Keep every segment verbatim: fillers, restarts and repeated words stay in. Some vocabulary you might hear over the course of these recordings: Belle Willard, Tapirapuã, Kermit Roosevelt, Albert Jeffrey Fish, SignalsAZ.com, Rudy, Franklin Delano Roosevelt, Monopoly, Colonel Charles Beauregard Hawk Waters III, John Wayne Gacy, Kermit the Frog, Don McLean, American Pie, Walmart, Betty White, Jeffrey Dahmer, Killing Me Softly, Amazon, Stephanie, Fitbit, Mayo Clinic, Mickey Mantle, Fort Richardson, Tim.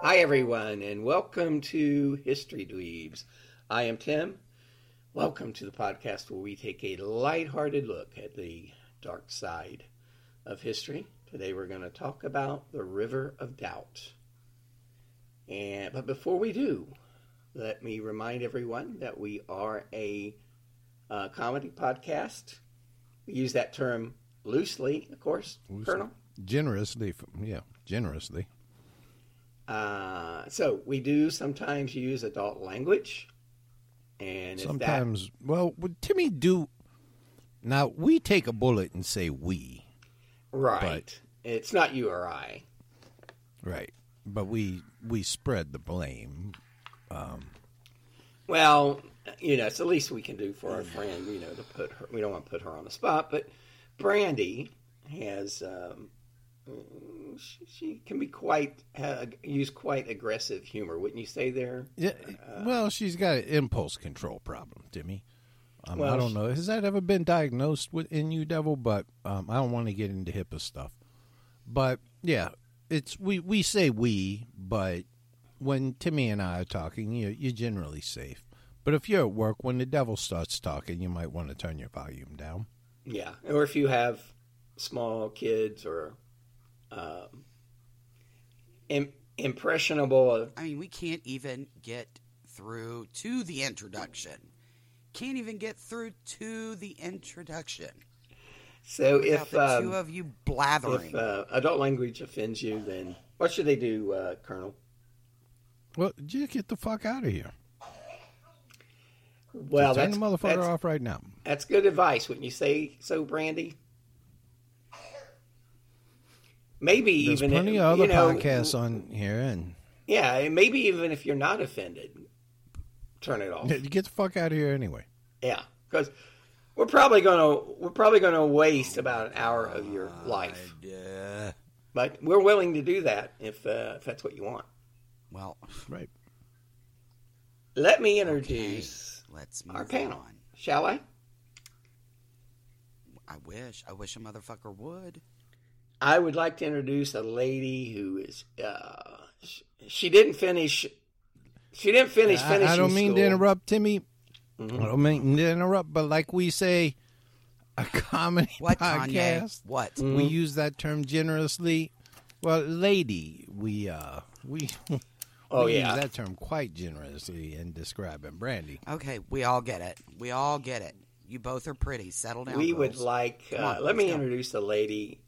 Hi, everyone, and welcome to History Dweebs. I am Tim. Welcome to the podcast where we take a lighthearted look at the dark side of history. Today we're going to talk about the River of Doubt. And but before we do, let me remind everyone that we are a uh, comedy podcast. We use that term loosely, of course, loosely. Colonel? Generously, yeah, generously. Uh, so we do sometimes use adult language, and sometimes, that, well, would Timmy do, now we take a bullet and say we, right? But, it's not you or I, right? But we, we spread the blame. Um, well, you know, it's the least we can do for our friend, you know, to put her, we don't want to put her on the spot, but Brandy has, um, She, she can be quite uh, use quite aggressive humor, wouldn't you say? There, yeah. Uh, well, she's got an impulse control problem, Timmy. Um, well, I don't she, know. Has that ever been diagnosed with in you, Devil? But um, I don't want to get into HIPAA stuff. But yeah, it's we, we say we, but when Timmy and I are talking, you, you're generally safe. But if you're at work, when the devil starts talking, you might want to turn your volume down. Yeah, or if you have small kids or. Um, im- impressionable. Of- I mean, we can't even get through to the introduction. Can't even get through to the introduction. So without if the um, two of you blathering, if uh, adult language offends you, then what should they do, uh, Colonel? Well, just get the fuck out of here. Well, so turn the motherfucker that's, off right now. That's good advice, wouldn't you say so, Brandy? Maybe There's even plenty if, of other you know, podcasts on here, and yeah, maybe even if you're not offended, turn it off. Get the fuck out of here anyway. Yeah, because we're probably gonna we're probably gonna waste about an hour of your life. Uh, but we're willing to do that if uh, if that's what you want. Well, right. Let me introduce okay. Let's move our panel, on. Shall I? I wish. I wish a motherfucker would. I would like to introduce a lady who is, uh, she, she didn't finish, she didn't finish I, finishing I don't mean school. to interrupt, Timmy. Mm-hmm. I don't mean to interrupt, but like we say, a comedy what, podcast. Kanye? What? Mm-hmm. We use that term generously. Well, lady, we, uh, we, oh, we yeah. use that term quite generously in describing Brandy. Okay, we all get it. We all get it. You both are pretty. Settle down, We girls. would like, uh, on, let me go. introduce a lady.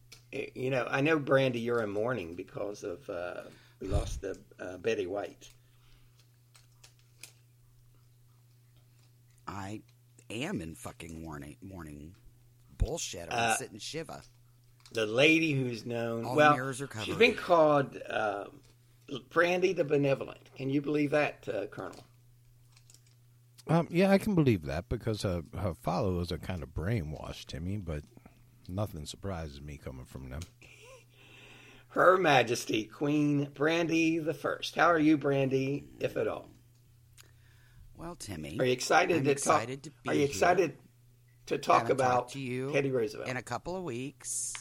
You know, I know, Brandy, you're in mourning because of uh, we lost the, uh, Betty White. I am in fucking mourning. mourning. Bullshit. I'm uh, sitting shiva. The lady who's known. All well, mirrors are covered. She's been called uh, Brandy the Benevolent. Can you believe that, uh, Colonel? Um, yeah, I can believe that because her, her followers are kind of brainwashed, Timmy, but. Nothing surprises me coming from them. Her Majesty, Queen Brandy the First. How are you, Brandy, if at all? Well, Timmy, are you excited I'm to excited talk? To be are you excited to talk about talk to you Teddy Roosevelt in a couple of weeks?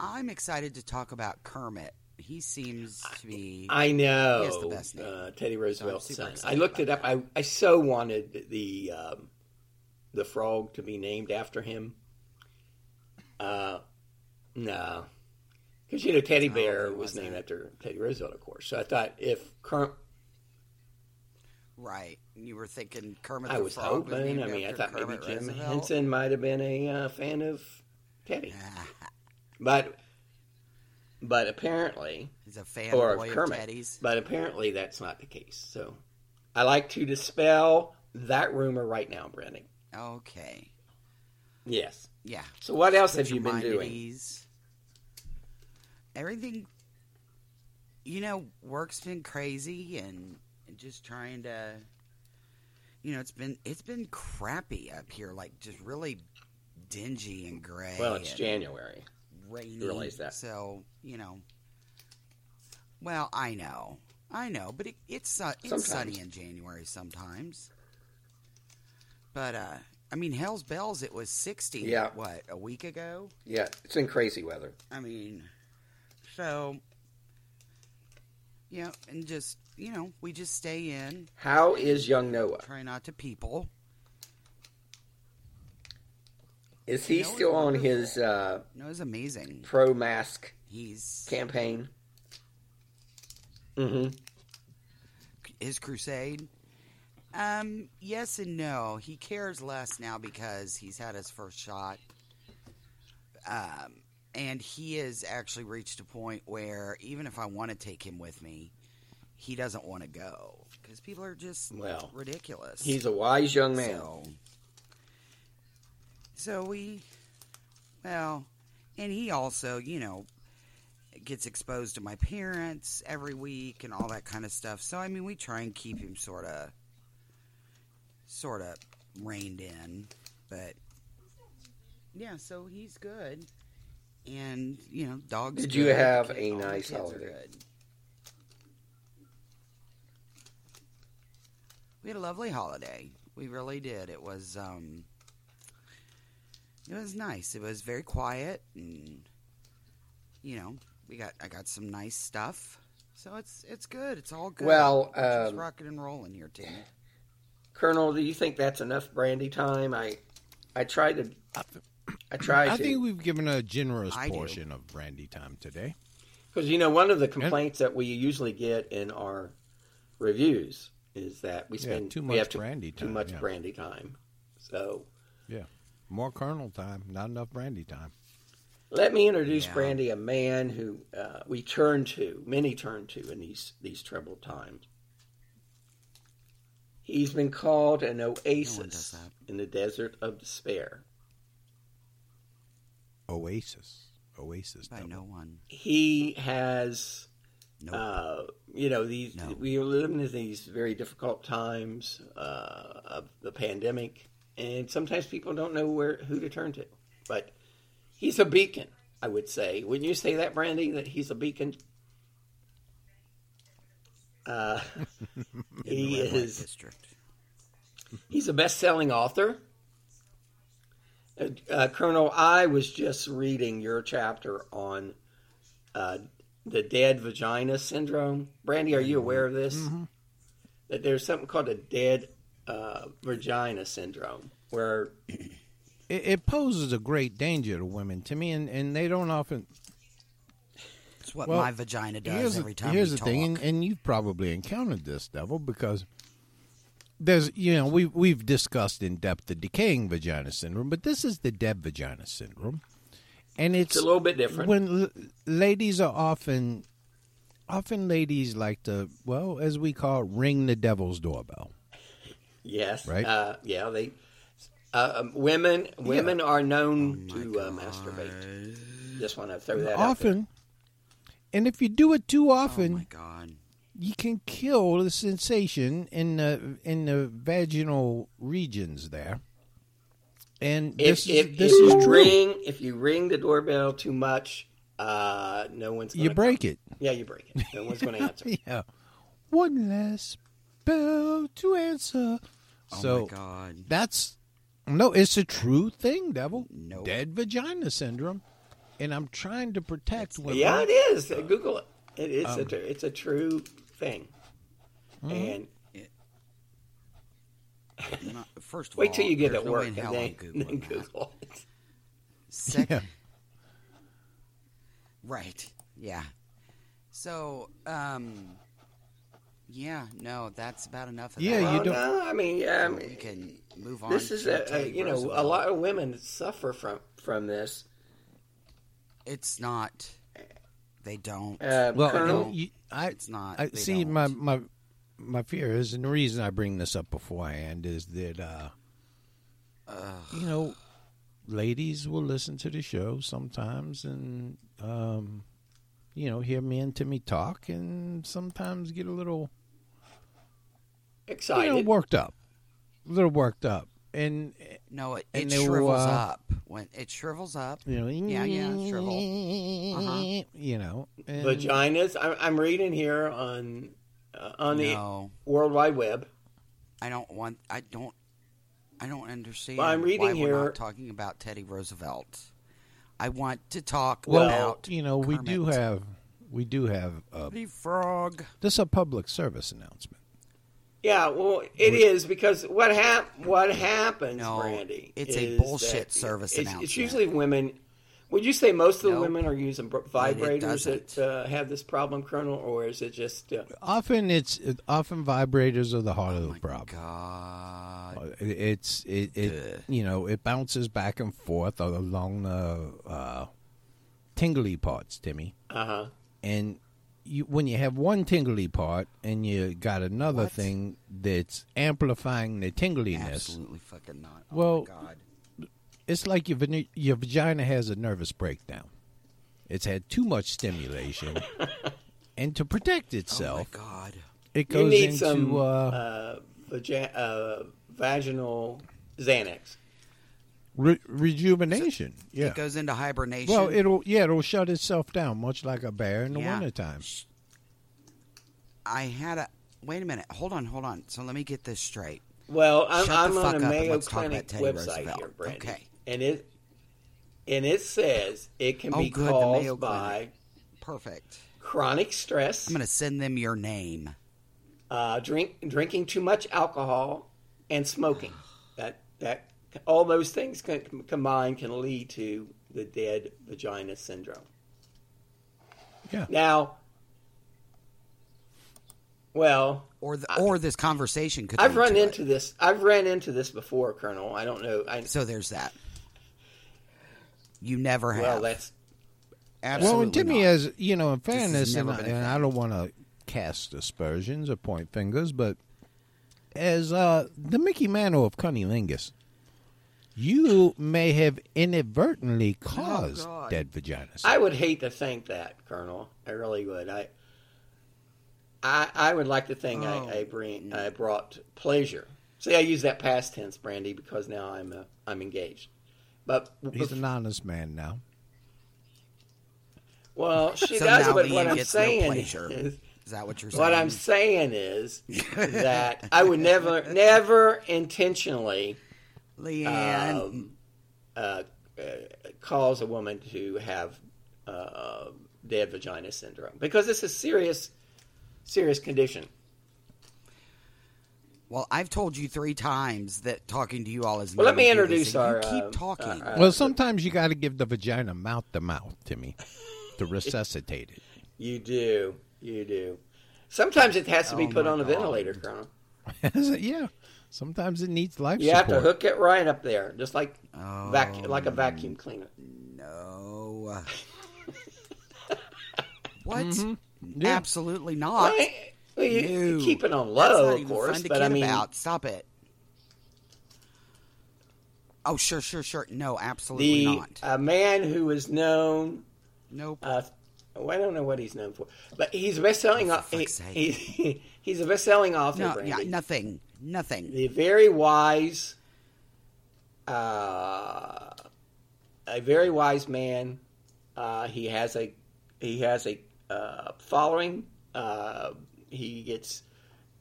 I'm excited to talk about Kermit He seems to be... I know. He has the best name. Uh, Teddy Roosevelt's so son. I looked it up. I, I so wanted the um, the frog to be named after him. Uh, no. Because, you know, Teddy Bear was named after Teddy Roosevelt, of course. So I thought if Kermit... Right. You were thinking Kermit the Frog. I was hoping. Was named I mean, I thought Kermit maybe Jim Roosevelt. Henson might have been a uh, fan of Teddy. but... But apparently, he's a fan or boy Kermit, of Teddy's. But apparently, that's not the case. So, I like to dispel that rumor right now, Brandy. Okay. Yes. Yeah. So, what else Put have you been doing? Ease. Everything. You know, work's been crazy, and, and just trying to. You know, it's been it's been crappy up here, like just really dingy and gray. Well, it's and, January. Rainy, you realize that. So, you know, well, I know. I know, but it, it's, uh, it's sunny in January sometimes. But, uh, I mean, hell's bells, it was sixty, yeah. what, a week ago? Yeah, it's in crazy weather. I mean, so, yeah, and just, you know, we just stay in. How is young Noah? Try not to people. Is he Noah's still on his uh, Noah's amazing pro mask he's campaign? Mm-hmm. His crusade. Um, yes and no. He cares less now because he's had his first shot, um, and he has actually reached a point where even if I want to take him with me, he doesn't want to go because people are just well, ridiculous. He's a wise young man. So, So we, well, and he also, you know, gets exposed to my parents every week and all that kind of stuff. So, I mean, we try and keep him sort of, sort of reined in. But, yeah, so he's good. And, you know, dogs Did good. You have a nice holiday? Good. We had a lovely holiday. We really did. It was, um... It was nice. It was very quiet, and you know, we got I got some nice stuff. So it's it's good. It's all good. Well, it's um, rocking and rolling here, Tim. Colonel, do you think that's enough Brandy time? I I tried to. I tried. I to, think we've given a generous I portion do. of Brandy time today. Because you know, one of the complaints and, that we usually get in our reviews is that we spend yeah, too much we have to, Brandy time. Too much yeah. Brandy time. So yeah. More Colonel time, not enough Brandy time. Let me introduce yeah. Brandy, a man who uh, we turn to, many turn to in these, these troubled times. He's been called an oasis no in the desert of despair. Oasis. Oasis. By no one. He has, nope. uh, you know, these. No. we live in these very difficult times uh, of the pandemic. And sometimes people don't know where who to turn to. But he's a beacon, I would say. Wouldn't you say that, Brandy, that he's a beacon? Uh, he is. He's a best-selling author. Uh, uh, Colonel, I was just reading your chapter on uh, the dead vagina syndrome. Brandy, are you aware of this? Mm-hmm. That there's something called a dead Uh, vagina syndrome, where it, it poses a great danger to women, to me, and, and they don't often. It's what well, my vagina does every time. Here's we the talk. thing, and, and you've probably encountered this, Devil, because there's you know we we've discussed in depth the decaying vagina syndrome, but this is the dead vagina syndrome, and it's, it's a little bit different. When l- ladies are often, often ladies like to well, as we call it, ring the devil's doorbell. Yes. Right. Uh, yeah. They uh, women women yeah. are known oh to uh, masturbate. Just want to throw that often, out there. And if you do it too often, oh my God. you can kill the sensation in the in the vaginal regions there. And this if, is, if, this if is you true. ring if you ring the doorbell too much, uh, no one's gonna you break come. it. Yeah, you break it. No one's going to answer. yeah. One less bell to answer. Oh so my God. That's no, it's a true thing, Devil. No. Dead vagina syndrome, and I'm trying to protect women. Yeah, it is. Uh, Google it. It is um, a tr- it's a true thing. Hmm. And it, not, first of wait all, till you get at no work and then Google, then Google it. Second, yeah. Right? Yeah. So, um, yeah, no, that's about enough of yeah, that. Yeah, you don't. Oh, no, I mean, yeah, I mean, we can move on. This is a, a you know, Roosevelt. A lot of women suffer from from this. It's not. They don't. Uh, well, Colonel, you, I, it's not. I, see, don't. my my my fear is, and the reason I bring this up beforehand is that, uh, uh, you know, ladies will listen to the show sometimes, and um, you know, hear me and Timmy talk, and sometimes get a little excited, you know, worked up, a little worked up, and no, it, and it shrivels will, uh, up. When it shrivels up, you know, yeah, yeah, shrivel. Uh-huh. You know, and vaginas. I'm, I'm reading here on uh, on no. the World Wide Web. I don't want. I don't. I don't understand. Well, I'm reading why here. We're not talking about Teddy Roosevelt. I want to talk well, about. You know, we Kermit. do have. We do have a, the frog. This is a public service announcement. Yeah, well, it is because what hap- what happens, no, Brandy? It's a bullshit service it's, announcement. It's usually women. Would you say most of nope. the women are using vibrators that uh, have this problem, Colonel, or is it just uh... often? It's often vibrators are the heart oh of the problem. God, it's it, it you know it bounces back and forth along the uh, tingly parts, Timmy. Uh huh. And. You, when you have one tingly part and you got another what? thing that's amplifying the tingliness. Absolutely fucking not. Oh well, God. It's like your your vagina has a nervous breakdown. It's had too much stimulation. And to protect itself, oh my God. It goes you need into some, uh, uh, vagi- uh, vaginal Xanax. Re- rejuvenation. So yeah. It goes into hibernation. Well, it'll yeah, it'll shut itself down, much like a bear in the yeah. wintertime. I had a wait a minute. Hold on, hold on. So let me get this straight. Well, I'm, I'm on a Mayo Clinic website here, Brandy. Okay, and it and it says it can oh, be good, caused by perfect chronic stress. I'm going to send them your name. Uh, drink drinking too much alcohol and smoking. that that. All those things can, combined can lead to the dead vagina syndrome. Yeah. Now, well, or the, or I, this conversation could. I've run into it. this. I've ran into this before, Colonel. I don't know. I, so there's that. You never have. Well, that's absolutely. Well, and Timmy not. has, you know, in fairness, and, I, and I don't want to cast aspersions or point fingers, but as uh, the Mickey Mantle of cunnilingus. You may have inadvertently caused oh, dead vaginas. I would hate to think that, Colonel. I really would. I, I, I would like to think oh. I, I bring, I brought pleasure. See, I use that past tense, Brandy, because now I'm, uh, I'm engaged. But he's an honest man now. Well, she so does. But what I'm saying no is, is that what you're saying? What I'm saying is that I would never, never intentionally. Leanne um, uh, uh, calls a woman to have uh, dead vagina syndrome because it's a serious, serious condition. Well, I've told you three times that talking to you all is. Well, let me introduce our. You keep talking. Uh, uh, well, sometimes you got to give the vagina mouth to mouth, Timmy, to resuscitate it. You do, you do. Sometimes it has to be oh put on God. a ventilator, Colonel. Yeah. Sometimes it needs life you support. You have to hook it right up there, just like oh, vacu- like a vacuum cleaner. No. What? Mm-hmm. Yeah. Absolutely not. Well, well, you, no. you keep it on low, of course, but I mean, about. Stop it. Oh, sure, sure, sure. No, absolutely the, not. A man who is known. Nope. Uh, well, I don't know what he's known for, but he's a best-selling. Oh, for fuck's he, sake. He, he's a best-selling author. No, yeah, nothing. Nothing. The very wise, uh, a very wise man. Uh, he has a he has a uh, following. Uh, he gets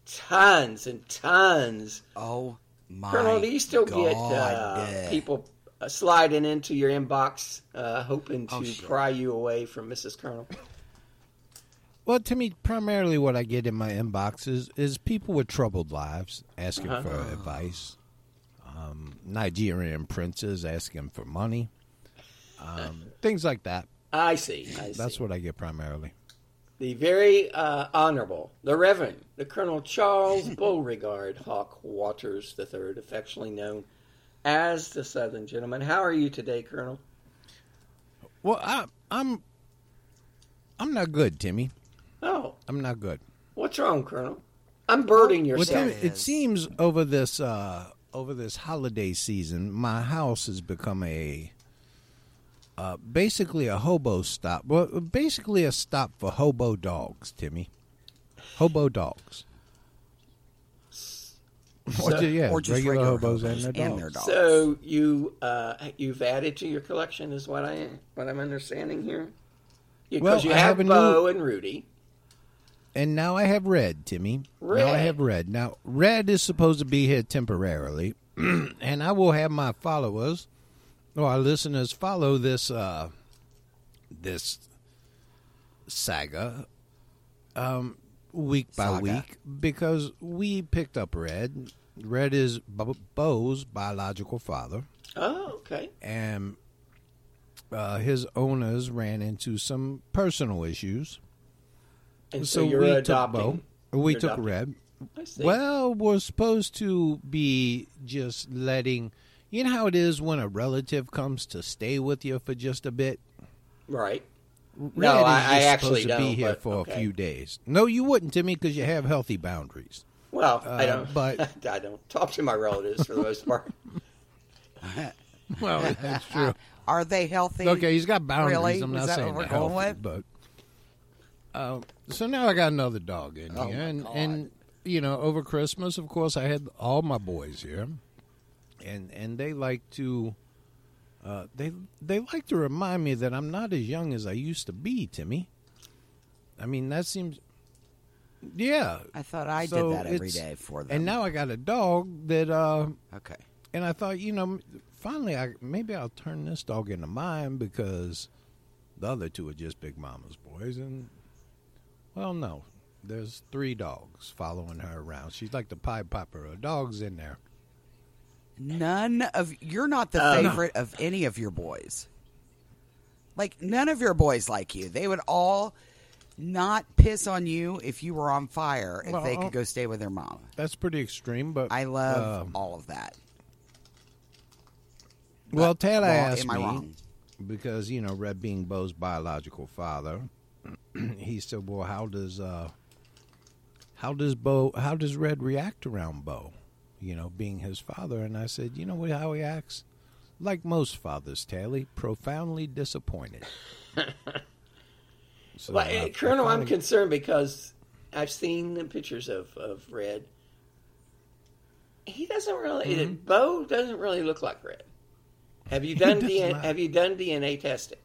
tons and tons. Oh my! Colonel, do you still God. get uh, people sliding into your inbox, uh, hoping to oh, pry you away from Missus Colonel? Well, to me, primarily what I get in my inbox is, is people with troubled lives asking uh-huh. for advice. Um, Nigerian princes asking for money. Um, things like that. I see. I That's see. What I get primarily. The very uh, Honorable, the Reverend, the Colonel Charles Beauregard Hawk Waters the third, affectionately known as the Southern Gentleman. How are you today, Colonel? Well, I, I'm I'm not good, Timmy. Oh. I'm not good. What's wrong, Colonel? I'm burdening yourself. Well, it seems over this uh, over this holiday season, my house has become a... Uh, basically a hobo stop. Well, basically a stop for hobo dogs, Timmy. Hobo dogs. So, or, yeah, or just regular, regular hobos, hobos and, their and their dogs. So you uh, you've added to your collection, is what I what I'm understanding here. Because well, you I have, have Bo new... and Rudy, and now I have Red, Timmy. Red. Now I have Red. Now Red is supposed to be here temporarily, and I will have my followers. Well, our listeners follow this uh, this saga um, week by saga. week because we picked up Red. Red is Bo's biological father. Oh, okay. And uh, his owners ran into some personal issues. And so, so you're we adopting. Took Bo, we you're took adopting. Red. I see. Well, we're supposed to be just letting... You know how it is when a relative comes to stay with you for just a bit? Right. Red no, I, I actually don't. Supposed to be here for okay. a few days. No, you wouldn't, Timmy, because you have healthy boundaries. Well, uh, I don't. But I don't talk to my relatives for the most part. Well, that's true. Are they healthy? Okay, he's got boundaries. Really? I'm not Is that saying what we're going healthy, with? But uh, so now I got another dog in oh here, and, and you know, over Christmas, of course, I had all my boys here. And and they like to, uh, they they like to remind me that I'm not as young as I used to be, Timmy. I mean that seems, yeah. I thought I so did that every day for them. And now I got a dog that. Uh, okay. And I thought, you know, finally I maybe I'll turn this dog into mine because the other two are just Big Mama's boys, and well, no, there's three dogs following her around. She's like the Pied Piper of dogs in there. None of you're not the uh, favorite no. of any of your boys. Like none of your boys like you. They would all not piss on you if you were on fire if well, they could go stay with their mom. That's pretty extreme, but I love um, all of that. But, well, Tad well, asked me wrong? because you know Red being Bo's biological father, he said, "Well, how does uh, how does Bo how does Red react around Bo?" You know, being his father. And I said, you know what, how he acts? Like most fathers, Taylor, profoundly disappointed. So, well, uh, Colonel, I'm concerned because I've seen the pictures of, of Red. He doesn't really, mm-hmm. it, Bo doesn't really look like Red. Have you done D N A, have you done D N A testing?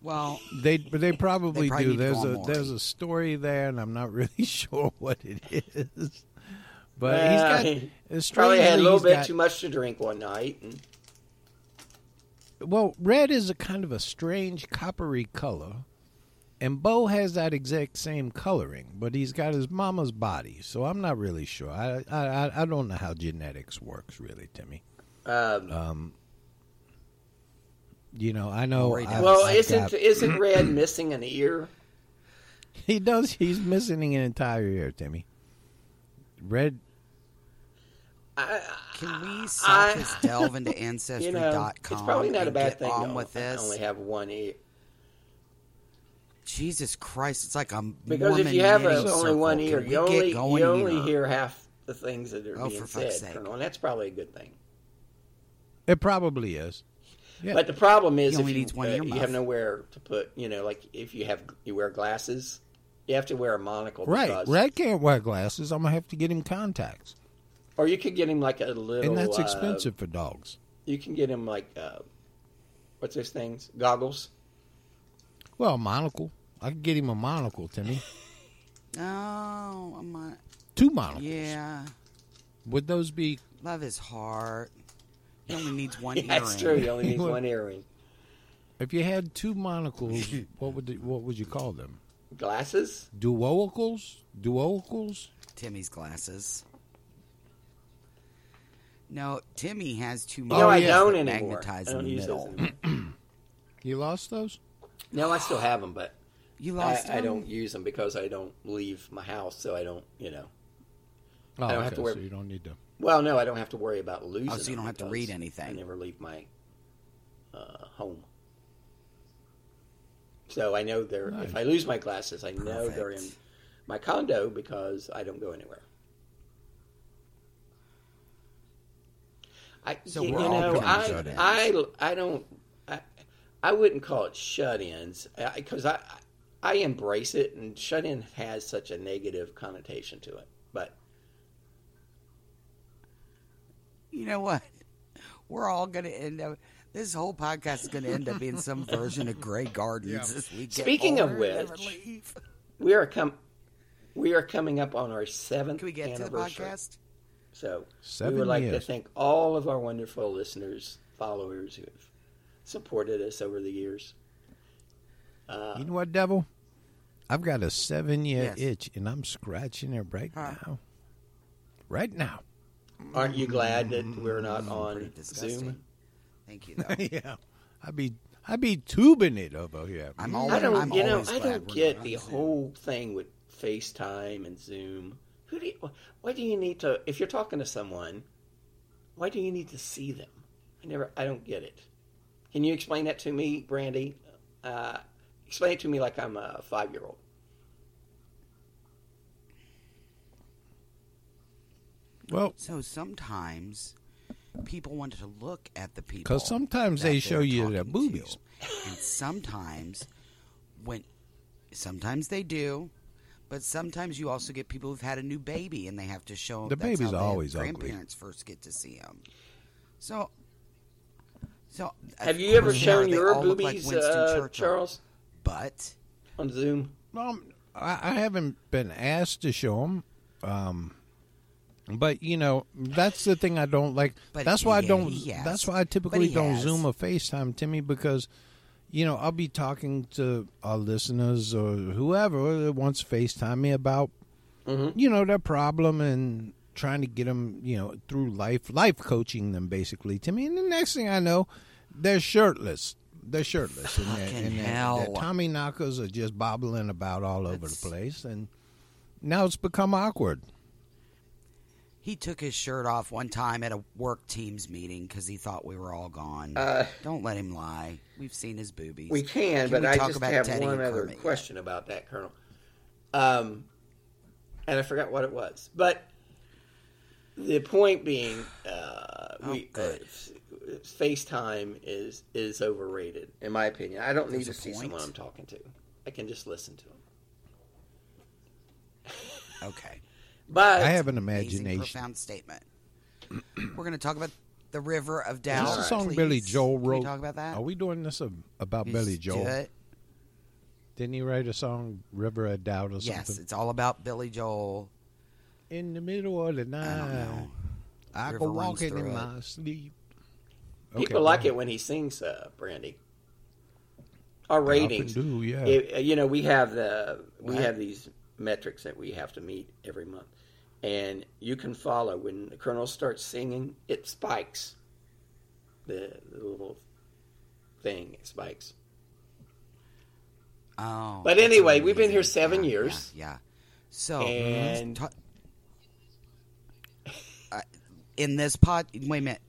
Well, they they probably, they probably do. There's a, there's a story there, and I'm not really sure what it is. But well, he's got he probably had a little bit got, too much to drink one night. And... Well, Red is a kind of a strange coppery color, and Bo has that exact same coloring, but he's got his mama's body, so I'm not really sure. I I, I don't know how genetics works, really, Timmy. Um, um you know, I know. Well, I've isn't got, isn't Red missing an ear? He does. He's missing an entire ear, Timmy. Red. I, I, Can we stop this delve into ancestry dot com? You know, it's probably not a bad thing. On no, with this. I only have one ear. Jesus Christ! It's like a because Mormon if you have a, only one ear, you only, you only hear half the things that are oh, being said, Colonel, and that's probably a good thing. It probably is. Yeah. But the problem is, he if you, uh, you have nowhere to put, you know, like if you have you wear glasses. You have to wear a monocle. Right. Red can't wear glasses. I'm going to have to get him contacts. Or you could get him like a little... And that's expensive uh, for dogs. You can get him like, uh, what's those things? Goggles? Well, a monocle. I could get him a monocle, Timmy. Oh, a mon- Two monocles. Yeah. Would those be... Love his heart. He only needs one yeah, earring. That's true. He only needs one earring. If you had two monocles, what would the, what would you call them? Glasses? Duocles? Duocles? Timmy's glasses. No, Timmy has two monocles. No, I don't anymore. Magnetized I don't in the use middle. Those you lost those? No, I still have them, but you lost I, them? I don't use them because I don't leave my house, so I don't, you know. Oh, I don't okay, have to worry. So you don't need to. Well, no, I don't have to worry about losing. Oh, so you don't have to read anything. I never leave my uh, home. So I know they're. Nice. If I lose my glasses, I Perfect. know they're in my condo because I don't go anywhere. I, so you, we're you all know, I, shut-ins. I, I don't. I, I wouldn't call it shut-ins because I, I, I embrace it, and shut-in has such a negative connotation to it, but. You know what? We're all going to end up... This whole podcast is going to end up being some version of Grey Gardens yeah. this weekend. Speaking of which, we are, com- we are coming up on our seventh anniversary. Can we get to the podcast? So Seven we would like years. to thank all of our wonderful listeners, followers who have supported us over the years. Uh, you know what, Devil? I've got a seven-year yes. itch, and I'm scratching it right huh. now. Right now. Aren't you glad that we're not on Zoom? Thank you, though. yeah. I'd be, I'd be tubing it over here. I'm always, I don't, I'm you know, I don't get the whole thing with FaceTime and Zoom. Who do you, why do you need to, if you're talking to someone, why do you need to see them? I never, I don't get it. Can you explain that to me, Brandy? Uh, explain it to me like I'm a five-year-old. Well, so sometimes people want to look at the people because sometimes they show you their boobies, and sometimes when sometimes they do, but sometimes you also get people who've had a new baby and they have to show the baby's always ugly. Grandparents first get to see them. So, so have you ever shown your boobies, uh, Charles? But on Zoom, um, I, I haven't been asked to show them. Um, But, you know, that's the thing I don't like. But that's why yeah, I don't. That's why I typically don't has. Zoom or FaceTime, Timmy, because, you know, I'll be talking to our listeners or whoever that wants to FaceTime me about, mm-hmm. you know, their problem and trying to get them, you know, through life, life coaching them basically, Timmy. And the next thing I know, they're shirtless. They're shirtless. Fucking and their, and hell. Their, their Tommy knockers are just bobbling about all that's... over the place. And now it's become awkward. He took his shirt off one time at a work team's meeting because he thought we were all gone. Uh, Don't let him lie. We've seen his boobies. We can, can but we I just have Teddy one other Kermit question yet? About that, Colonel. Um, and I forgot what it was. But the point being, uh, oh, we, uh, FaceTime is, is overrated, in my opinion. I don't There's need to see point? someone I'm talking to. I can just listen to them. Okay. But I have an imagination. Amazing, profound statement. We're going to talk about the River of Doubt. This is a song Please. Billy Joel wrote. Can we talk about that? Are we doing this about you Billy Joel? Didn't he write a song, River of Doubt, or yes, something? Yes, it's all about Billy Joel. In the middle of the night, I, don't know. I can walk in, in my sleep. Okay, People like well. it when he sings, uh, Brandy. Our ratings, do, yeah. it, you know, we have the we what? have these metrics that we have to meet every month. And you can follow. When the Colonel starts singing, it spikes. The, the little thing it spikes. Oh. But anyway, we've been here seven yeah, years. Yeah, yeah. So. And. Uh, in this pod. Wait a minute.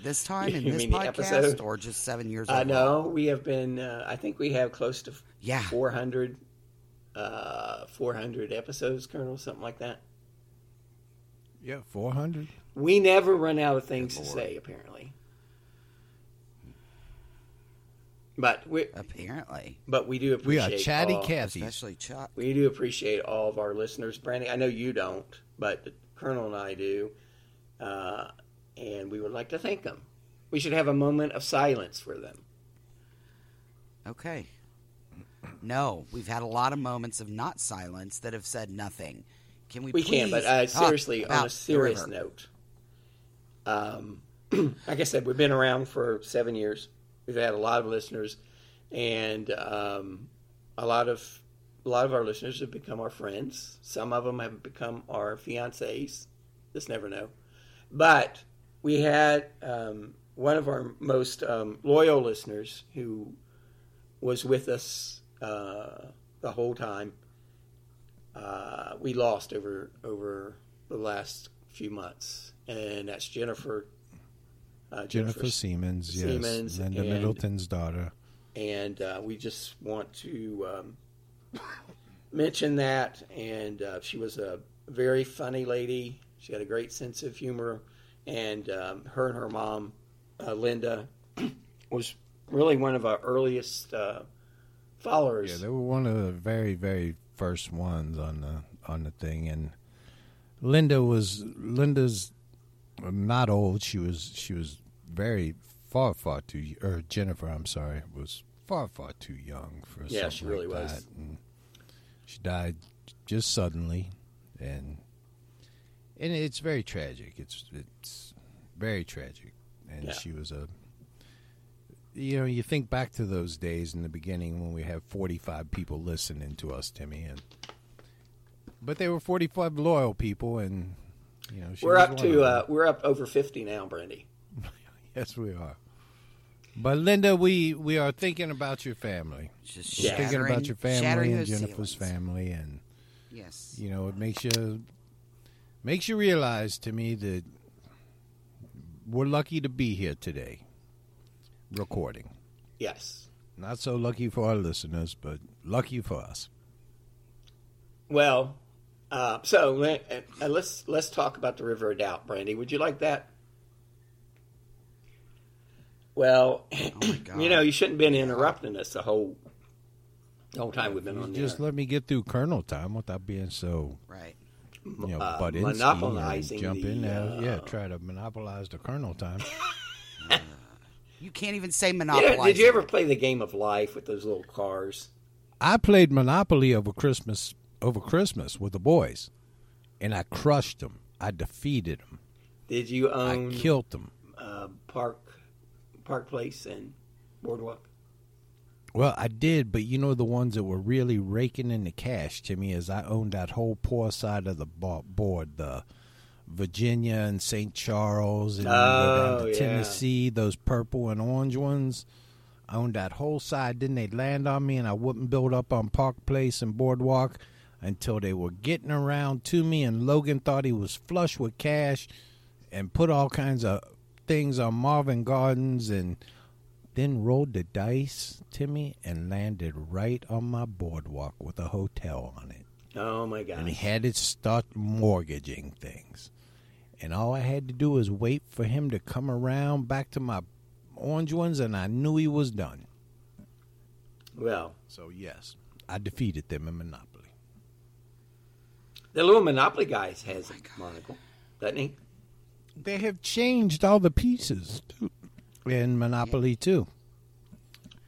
This time in this podcast episode? Or just seven years ago? I know. We have been. Uh, I think we have close to yeah. four hundred. Uh, four hundred episodes, Colonel, something like that. Yeah, four hundred. We never run out of things to say, apparently. But we apparently, but we do appreciate. We are chatty cats, especially Chuck. We do appreciate all of our listeners, Brandy. I know you don't, but the Colonel and I do, uh, and we would like to thank them. We should have a moment of silence for them. Okay. No, we've had a lot of moments of not silence that have said nothing. Can we? We please can, but uh, seriously, on a serious note, um, like I said, we've been around for seven years. We've had a lot of listeners. And um, a lot of a lot of our listeners have become our friends. Some of them have become our fiancés. Just never know. But we had um, one of our most um, loyal listeners who was with us uh, the whole time. Uh, we lost over over the last few months, and that's Jennifer. Uh, Jennifer, Jennifer Siemens, Siemens, yes, Linda and, Middleton's daughter. And uh, we just want to um, mention that. And uh, she was a very funny lady. She had a great sense of humor. And um, her and her mom, uh, Linda, was really one of our earliest uh, followers. Yeah, they were one of the very, very first ones on the on the thing. And Linda was Linda's not old. She was she was very. Far, far too, or Jennifer, I'm sorry, was far, far too young for yeah, something like that. Yeah, she really like was. And she died just suddenly, and and it's very tragic. It's it's very tragic, and yeah. She was a, you know, you think back to those days in the beginning when we had forty-five people listening to us, Timmy, and but they were forty-five loyal people, and you know she we're was up one to uh, we're up over fifty now, Brandy. Yes, we are. But, Linda, we, we are thinking about your family. Just We're thinking about your family and Jennifer's ceilings. family. And, yes. You know, it makes you makes you realize to me that we're lucky to be here today recording. Yes. Not so lucky for our listeners, but lucky for us. Well, uh, so uh, let's, let's talk about the River of Doubt, Brandy. Would you like that? Well, oh you know, you shouldn't have been interrupting us the whole the whole time we've been you on there. Just let me get through Colonel time without being so right. You know, uh, but monopolizing. Jump the, in there, uh, yeah. Try to monopolize the Colonel time. uh, you can't even say monopolize. Yeah, did you ever play the game of life with those little cars? I played Monopoly over Christmas over Christmas with the boys, and I crushed them. I defeated them. Did you own? I killed them. Uh, Park. Park Place and Boardwalk? Well, I did, but you know the ones that were really raking in the cash to me is I owned that whole poor side of the board, the Virginia and Saint Charles and oh, yeah. Tennessee, those purple and orange ones. I owned that whole side. Then they'd land on me, and I wouldn't build up on Park Place and Boardwalk until they were getting around to me, and Logan thought he was flush with cash and put all kinds of things on Marvin Gardens, and then rolled the dice, Timmy, and landed right on my boardwalk with a hotel on it. Oh my gosh. And he had to start mortgaging things. And all I had to do was wait for him to come around back to my orange ones, and I knew he was done. Well. So, yes, I defeated them in Monopoly. The little Monopoly guy has oh a monocle, doesn't he? They have changed all the pieces too. In Monopoly yeah. too.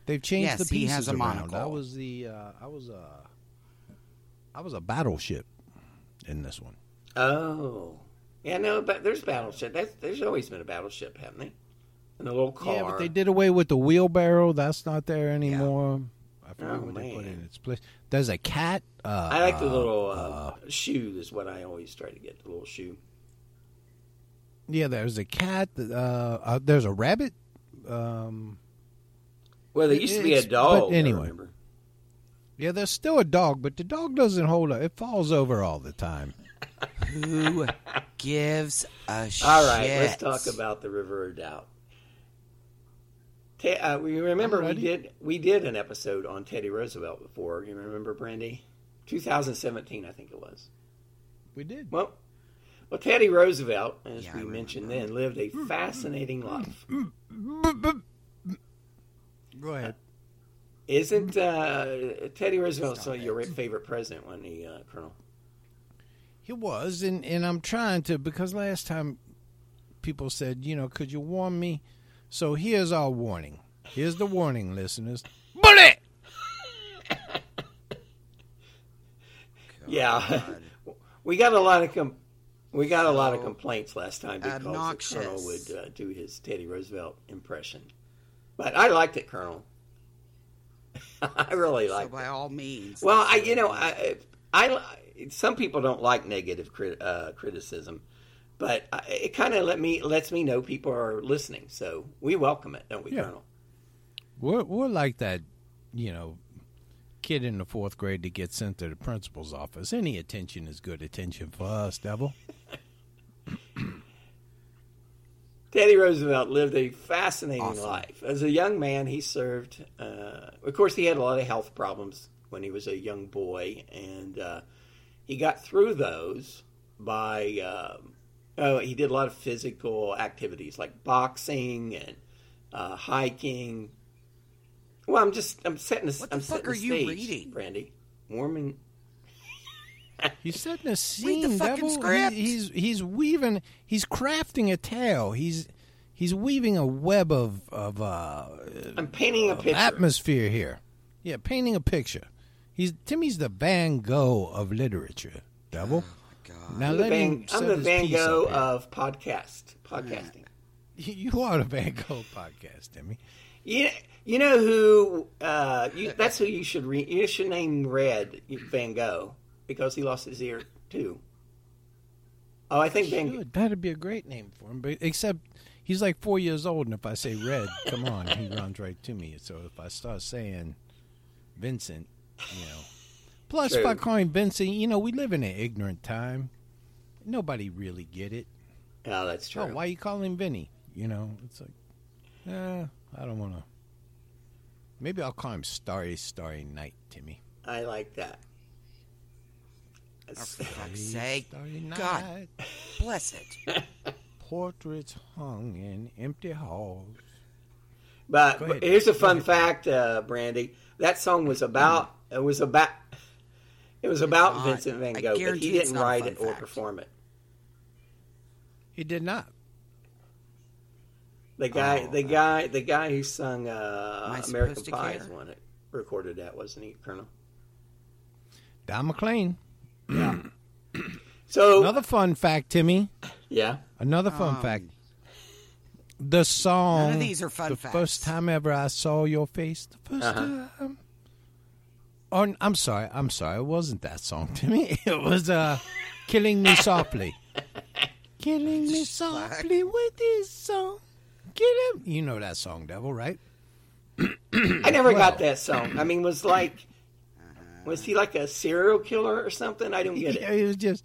They've changed yes, the pieces. Yes, he has a around. monocle. I was the uh, I was a I was a battleship in this one. Oh, yeah, no, but there's battleship. That's, there's always been a battleship, haven't they? And a little car. Yeah, but they did away with the wheelbarrow. That's not there anymore. Yeah. I forget oh, what man. they put in its place. There's a cat. Uh, I like the little uh, uh, shoe. Is what I always try to get the little shoe. Yeah, there's a cat. Uh, uh, there's a rabbit. Um, well, there used to be a dog. But anyway, I remember. Yeah, there's still a dog, but the dog doesn't hold up. It falls over all the time. Who gives a shit? All right, let's talk about the River of Doubt. Te- uh, we remember we did we did an episode on Teddy Roosevelt before. You remember, Brandy? twenty seventeen, I think it was. We did. Well. Well, Teddy Roosevelt, as yeah, we mentioned then, lived a fascinating life. Go ahead. Uh, isn't uh, Teddy Roosevelt still your favorite president, wasn't he, uh, Colonel? He was, and, and I'm trying to, because last time people said, you know, could you warn me? So here's our warning. Here's the warning, listeners. Bullet! Yeah. We got a lot of... Com- We got so, a lot of complaints last time because obnoxious. the Colonel would uh, do his Teddy Roosevelt impression. But I liked it, Colonel. I really like. So by that. all means. Well, I, you know, I, I, some people don't like negative crit, uh, criticism, but I, it kind of let me lets me know people are listening. So we welcome it, don't we, yeah. Colonel? We're we're like that, you know, kid in the fourth grade that gets sent to the principal's office. Any attention is good attention for us, devil. Teddy Roosevelt lived a fascinating awesome. life. As a young man, he served. Uh, of course, he had a lot of health problems when he was a young boy, and uh, he got through those by. Uh, oh, he did a lot of physical activities like boxing and uh, hiking. Well, I'm just I'm setting. A, what the I'm fuck setting are you stage, reading, Brandy? Mormon. He's setting a scene. Read the fucking script. He, he's he's weaving. He's crafting a tale. He's he's weaving a web of of. Uh, I'm painting a picture. Atmosphere here. Yeah, painting a picture. He's Timmy's the Van Gogh of literature. Devil. Oh my God. Now I'm let the Van, I'm the Van Gogh of podcast podcasting. Yeah. You are the Van Gogh podcast, Timmy. Yeah. You know who? Uh, you, that's who you should re- you should name Red Van Gogh. Because he lost his ear, too. Oh, I think Van Gogh. That'd be a great name for him. But except he's like four years old, and if I say Red, come on, he runs right to me. So if I start saying Vincent, you know. Plus, True. if I call him Vincent, you know, we live in an ignorant time. Nobody really get it. Oh, that's true. Oh, why you call him Vinny? You know, it's like, eh, I don't want to. Maybe I'll call him Starry, Starry Night, Timmy. I like that. For fuck's sake. God bless it. Portraits hung in empty halls. But, ahead, but here's a fun fact, uh, Brandy. That song was about it was about it was about God, Vincent Van Gogh, but he didn't write it or fact. perform it. He did not. The guy, oh, the guy, the guy who sung uh, "American Pie" is one that recorded that, wasn't he, Colonel? Don McLean. Yeah. So another fun fact, Timmy. Yeah. Another fun um, fact. The song. None of these are fun the facts. The first time ever I saw your face. The first uh-huh. time. Or, I'm sorry. I'm sorry. It wasn't that song, Timmy. It was uh, "Killing Me Softly." Killing me softly with this song. Get him. You know that song, Devil, right? I never well. got that song. I mean, it was like. Was he like a serial killer or something? I don't get it. Yeah, he was just,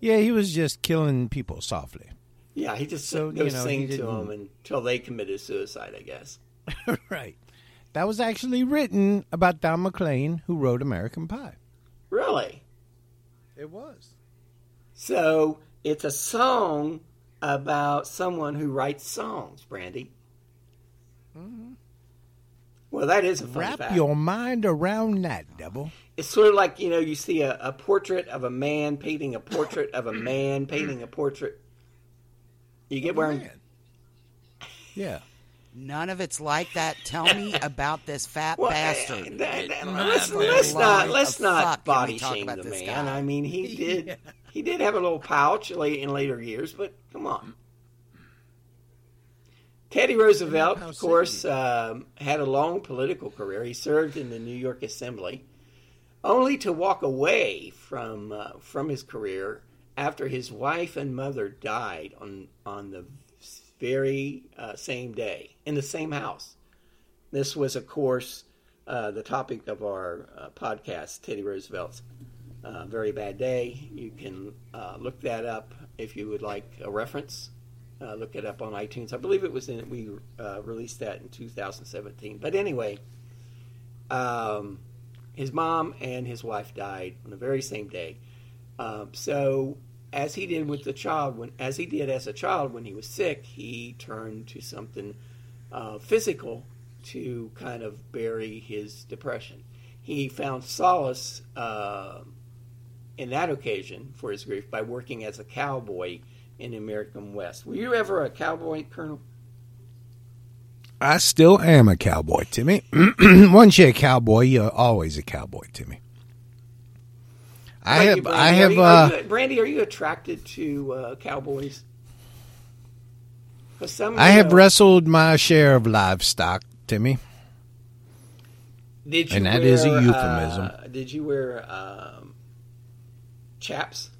yeah, he was just killing people softly. Yeah, he just so, you know, sing to them until they committed suicide, I guess. Right. That was actually written about Don McLean, who wrote American Pie. Really? It was. So it's a song about someone who writes songs, Brandy. Mm-hmm. Well, that is a fun Wrap fact. your mind around that, Devil. It's sort of like, you know, you see a, a portrait of a man painting a portrait of a man painting a portrait. You get where I'm... Yeah. None of it's like that. Tell me about this fat well, bastard. Uh, that, that, let's let's not let's not body shame the man. Guy. I mean, he did yeah. he did have a little pouch late in later years, but come on. Teddy Roosevelt, of course, um, had a long political career. He served in the New York Assembly, only to walk away from uh, from his career after his wife and mother died on on the very uh, same day in the same house. This was, of course, uh, the topic of our uh, podcast, Teddy Roosevelt's uh, Very Bad Day. You can uh, look that up if you would like a reference. Uh, look it up on iTunes. I believe it was in we uh, released that in two thousand seventeen. But anyway, um, his mom and his wife died on the very same day. Um, so, as he did with the child, when as he did as a child when he was sick, he turned to something uh, physical to kind of bury his depression. He found solace uh, in that occasion for his grief by working as a cowboy in the American West. Were you ever a cowboy, Colonel? I still am a cowboy, Timmy. Once you're a cowboy, you're always a cowboy, Timmy. I Thank have, you, Brandy. I have. Are you, uh, are you, Brandy, are you attracted to uh, cowboys? Some, I have know, wrestled my share of livestock, Timmy. Did you and that wear, is a euphemism. Uh, did you wear um, chaps?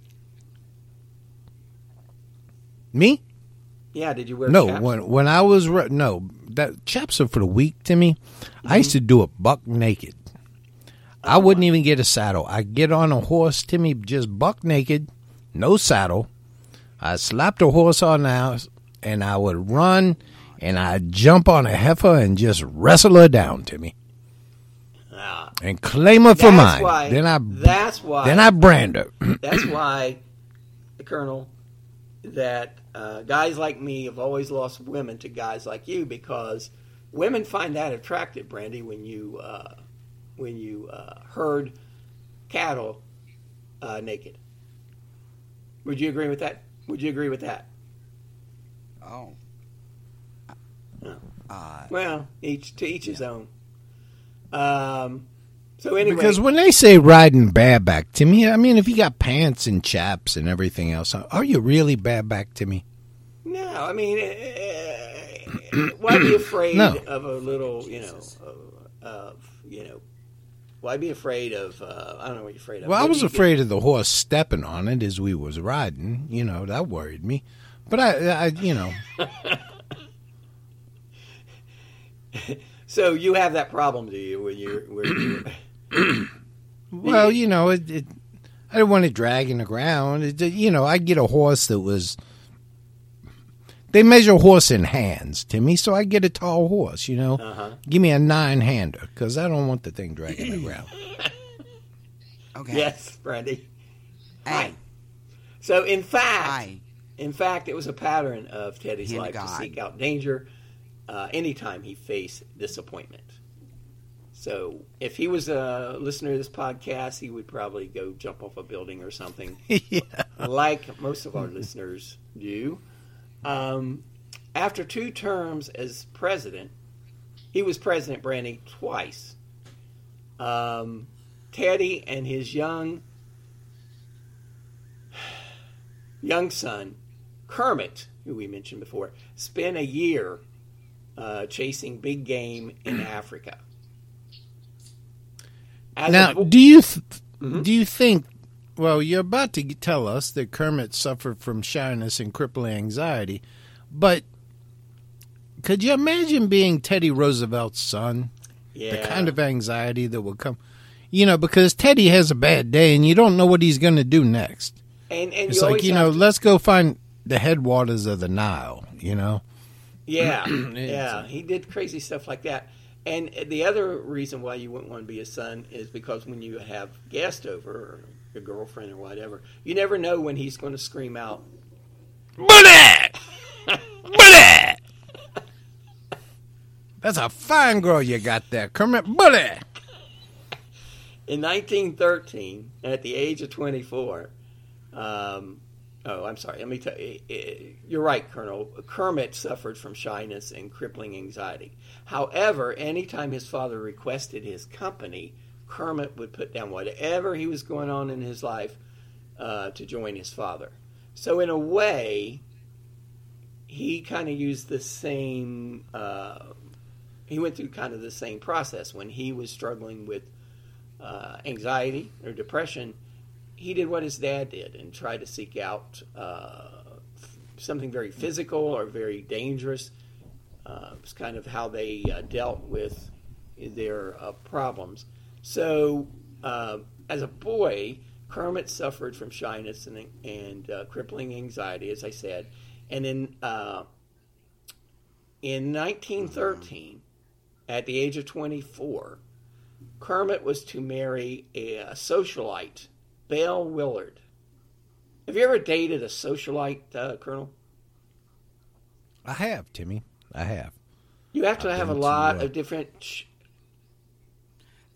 Me? Yeah, did you wear no, chaps? No, when, when I was... Re- no, that chaps are for the weak, Timmy. Mm-hmm. I used to do it buck naked. Oh, I wouldn't my. even get a saddle. I'd get on a horse, Timmy, just buck naked, no saddle. I slapped a horse on the house, and I would run, and I'd jump on a heifer and just wrestle her down, Timmy. Uh, and claim her for mine. Why, then I that's why then I brand her. That's why, the Colonel, that uh, guys like me have always lost women to guys like you, because women find that attractive, Brandy, when you uh, when you uh, herd cattle uh, naked. Would you agree with that? Would you agree with that? Oh. No. Uh, well, each to each yeah. his own. Um, so anyway, because when they say riding bareback, Timmy, I mean, if you got pants and chaps and everything else, are you really bareback, Timmy? No, I mean, uh, why be afraid no. of a little, you know, of, of you know, why be afraid of? Uh, I don't know what you're afraid of. Well, what I was afraid get? of the horse stepping on it as we was riding. You know, that worried me. But I, I you know. So you have that problem, do you? When you're, when you're well, you know, it, it, I didn't want to drag in the ground. It, you know, I'd get a horse that was. They measure horse in hands, Timmy, so I get a tall horse. You know, uh-huh. Give me a nine-hander because I don't want the thing dragging the ground. Okay. Yes, Brandy. Hi. So in fact, Aye. in fact, it was a pattern of Teddy's Hand life God. to seek out danger. Uh, anytime he faced disappointment. So if he was a listener to this podcast, he would probably go jump off a building or something, yeah. like most of our listeners do. Um, after two terms as president, he was president, Brandy, twice. Um, Teddy and his young, young son, Kermit, who we mentioned before, spent a year Uh, chasing big game in Africa. As now, a... do you th- mm-hmm. do you think? Well, you're about to tell us that Kermit suffered from shyness and crippling anxiety, but could you imagine being Teddy Roosevelt's son? Yeah. The kind of anxiety that will come, you know, because Teddy has a bad day and you don't know what he's going to do next. And, and it's you like you know, to... let's go find the headwaters of the Nile, you know. Yeah, yeah, he did crazy stuff like that. And the other reason why you wouldn't want to be a son is because when you have guests over, or your girlfriend or whatever, you never know when he's going to scream out, "Bullet! Bullet! That's a fine girl you got there, Kermit. Bullet!" In nineteen thirteen, at the age of twenty-four, um... Oh, I'm sorry. Let me tell you. You're right, Colonel. Kermit suffered from shyness and crippling anxiety. However, anytime his father requested his company, Kermit would put down whatever he was going on in his life uh, to join his father. So in a way, he kind of used the same, uh, he went through kind of the same process. When he was struggling with uh, anxiety or depression, he did what his dad did and tried to seek out uh, f- something very physical or very dangerous. Uh, it was kind of how they uh, dealt with their uh, problems. So uh, as a boy, Kermit suffered from shyness and, and uh, crippling anxiety, as I said. And in, uh, in nineteen thirteen, at the age of twenty-four, Kermit was to marry a, a socialite, Belle Willard. Have you ever dated a socialite, uh, Colonel? I have, Timmy. I have. You have to I've have a lot of different... Sh-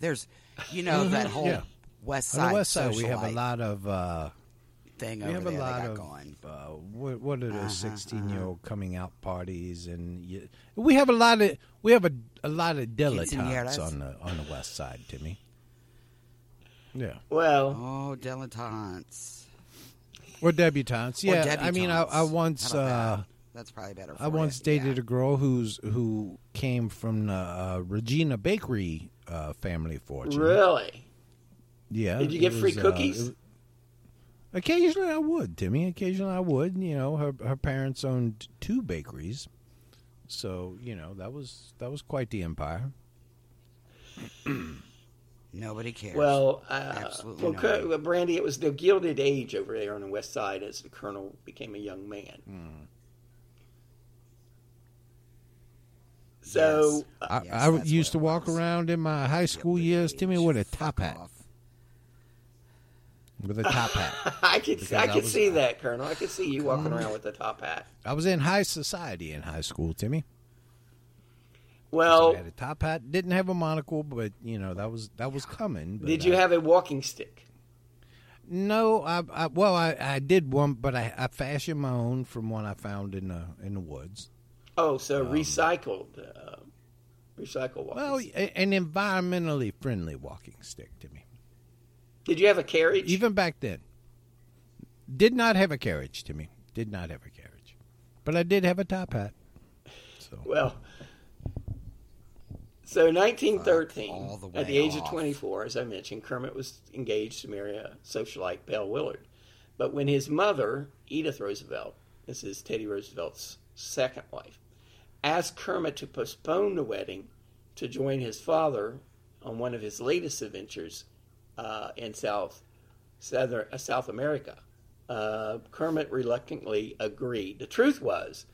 There's, you know, that whole yeah. West Side On the West Side, we have a lot of... Uh, thing we over have there a lot of... Going. Uh, what, what are those uh-huh, sixteen-year-old uh-huh. coming out parties? And you, we have a lot of... We have a, a lot of dilettantes on the, on the West Side, Timmy. Yeah. Well. Oh, dilettantes. Or debutantes. Yeah. Or debutantes. I mean, I, I once uh, That's probably better for I once it. dated yeah. a girl who's who came from the uh, Regina Bakery uh, family fortune. Really? Yeah. Did you get was, free cookies? Uh, was, occasionally I would, Timmy. Occasionally I would. You know, her her parents owned two bakeries. So, you know, that was that was quite the empire. Nobody cares. Well, uh, Absolutely well, well, Brandy, it was the Gilded Age over there on the West Side as the Colonel became a young man. Mm. So yes. Uh, yes, I, I used to walk was. around in my high school Gilded years, Timmy, with a top hat. Off. With a top hat. I could I could I was, see that, Colonel. I could see you walking around with a top hat. I was in high society in high school, Timmy. Well, I had a top hat. Didn't have a monocle, but you know that was that was coming. Did you I, have a walking stick? No, I, I well I, I did one, but I, I fashioned my own from one I found in the in the woods. Oh, so um, recycled, uh, recycled walking. Well, stick. An environmentally friendly walking stick, Timmy. Did you have a carriage? Even back then, did not have a carriage, Timmy. Did not have a carriage, but I did have a top hat. So. Well. So, nineteen thirteen, Fuck, the at the age off. of twenty-four, as I mentioned, Kermit was engaged to marry a socialite, Belle Willard. But when his mother, Edith Roosevelt, this is Teddy Roosevelt's second wife, asked Kermit to postpone the wedding to join his father on one of his latest adventures uh, in South Southern, uh, South America, uh, Kermit reluctantly agreed. The truth was,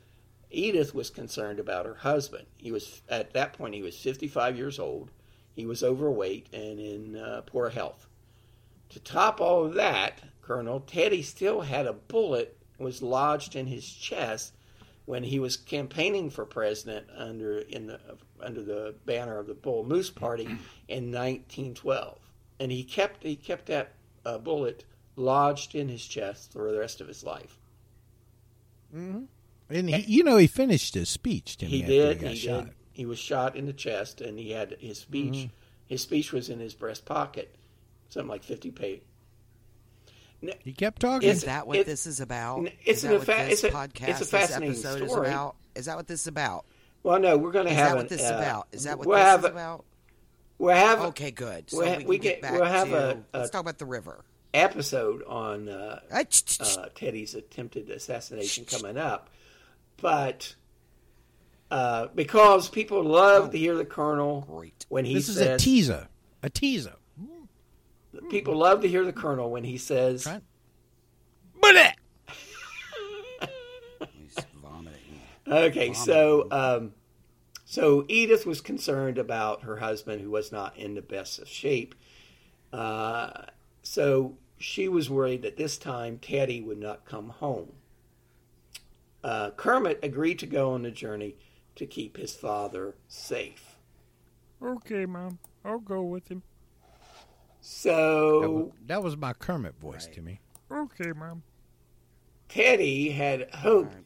Edith was concerned about her husband. He was at that point he was fifty-five years old. He was overweight and in uh, poor health. To top all of that, Colonel, Teddy still had a bullet that was lodged in his chest when he was campaigning for president under in the under the banner of the Bull Moose Party in nineteen twelve, and he kept he kept that uh, bullet lodged in his chest for the rest of his life. Mm-hmm. And, he, you know, he finished his speech, Timmy. He did. He, he shot. did. He was shot in the chest, and he had his speech. Mm-hmm. His speech was in his breast pocket, something like fifty pages. Now, he kept talking. Is that what it, this is about? It's is an that fa- this it's podcast, a, it's a fascinating this episode story. Is, about? Is that what this is about? Well, no, we're going to have. Is that what this is about? Is that what this is about? We'll have. Okay, good. So we'll, we we get, get back we'll have to. A, a, let's talk about the river. Episode on uh, uh, Teddy's attempted assassination coming up. But uh, because people love oh, to hear the Colonel great. when he this says... This is a teaser. A teaser. People love to hear the Colonel when he says... Bullet! He's vomiting. Okay, vomiting. so um, so Edith was concerned about her husband, who was not in the best of shape. Uh, so she was worried that this time Teddy would not come home. Uh, Kermit agreed to go on the journey to keep his father safe. Okay, Mom. I'll go with him. So... That was, that was my Kermit voice right. to me. Okay, Mom. Teddy had hoped right.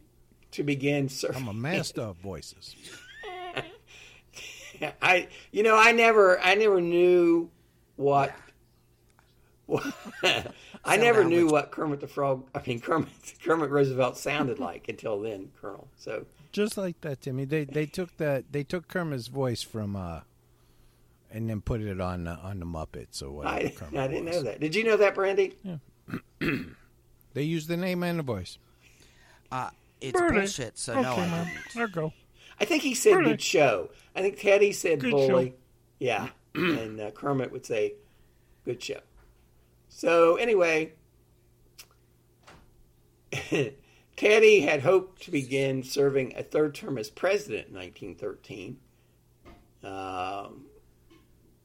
to begin serving... I'm a master of voices. I, You know, I never I never knew what... Yeah. what I so never knew what Kermit the Frog, I mean Kermit, Kermit Roosevelt sounded like until then, Colonel. So just like that, Timmy. They they took that they took Kermit's voice from, uh, and then put it on uh, on the Muppets or whatever. I, Kermit I didn't was. know that. Did you know that, Brandy? Yeah. They used the name and the voice. Uh, it's Brandy. bullshit. So okay, no, I didn't. Go. I think he said Brandy. good show. I think Teddy said good bully. Show. Yeah, and uh, Kermit would say good show. So, anyway, Teddy had hoped to begin serving a third term as president in nineteen thirteen, um,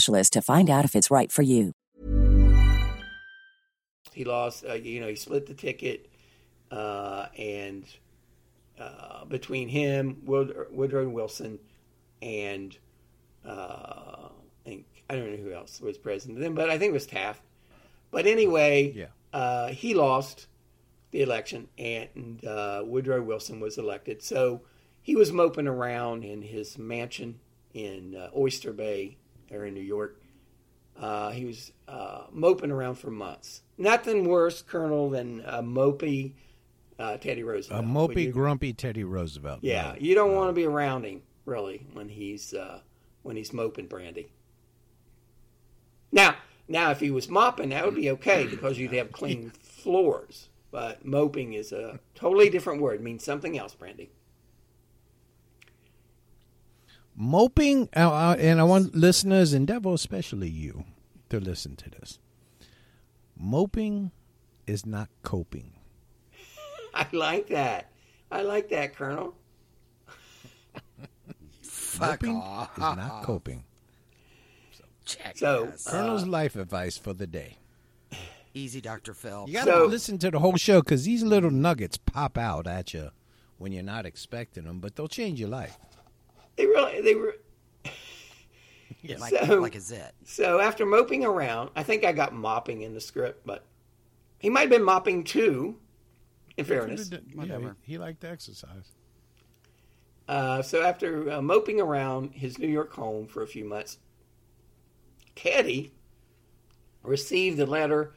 to find out if it's right for you. He lost, uh, you know, he split the ticket, uh, and uh, between him, Woodrow Wilson, and, uh, and I don't know who else was president then, but I think it was Taft. But anyway, yeah. uh, he lost the election, and uh, Woodrow Wilson was elected. So he was moping around in his mansion in uh, Oyster Bay, there in New York. Uh, he was uh, moping around for months. Nothing worse, Colonel, than a mopey uh, Teddy Roosevelt. A mopey, grumpy Teddy Roosevelt. Yeah, right. You don't uh, want to be around him, really, when he's uh, when he's moping, Brandy. Now, now, if he was mopping, that would be okay because you'd have clean floors. But moping is a totally different word. It means something else, Brandy. Moping, uh, and I want listeners, and Devo, especially you, to listen to this. Moping is not coping. I like that. I like that, Colonel. Moping is not coping. So, check so uh, Colonel's life advice for the day. Easy, Doctor Phil. You got to so, listen to the whole show because these little nuggets pop out at you when you're not expecting them, but they'll change your life. They really, they were. Yeah, like, so, like a zit. So after moping around, I think I got mopping in the script, but he might have been mopping too, in fairness. Yeah, whatever. He, he liked to exercise. Uh, so after uh, moping around his New York home for a few months, Teddy received a letter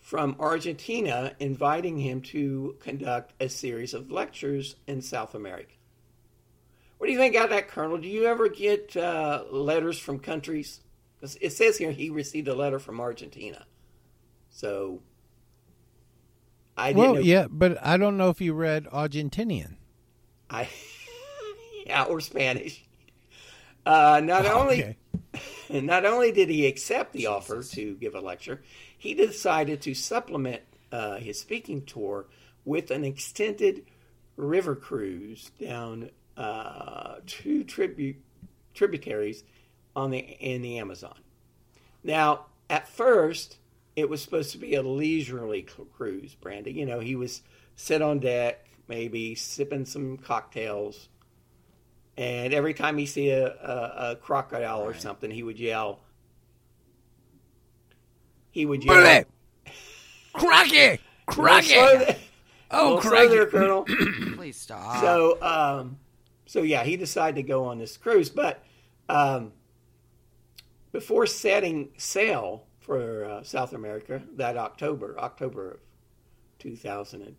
from Argentina inviting him to conduct a series of lectures in South America. What do you think about that, Colonel? Do you ever get uh, letters from countries? Because it says here he received a letter from Argentina. So, I didn't well, know. Well, yeah, but I don't know if you read Argentinian. I, yeah, or Spanish. Uh, not oh, only, okay. Not only did he accept the Jesus. offer to give a lecture, he decided to supplement uh, his speaking tour with an extended river cruise down Uh, two tribute, tributaries on the in the Amazon. Now, at first, it was supposed to be a leisurely cruise, Brandy. You know, he was sit on deck, maybe sipping some cocktails, and every time he see a, a, a crocodile or right. something, he would yell. He would yell, Billy! "Crocky, crocky!" We'll oh, we'll crocky, there, Colonel. Please stop. So, um. So, yeah, he decided to go on this cruise. But um, before setting sail for uh, South America that October, October of two thousand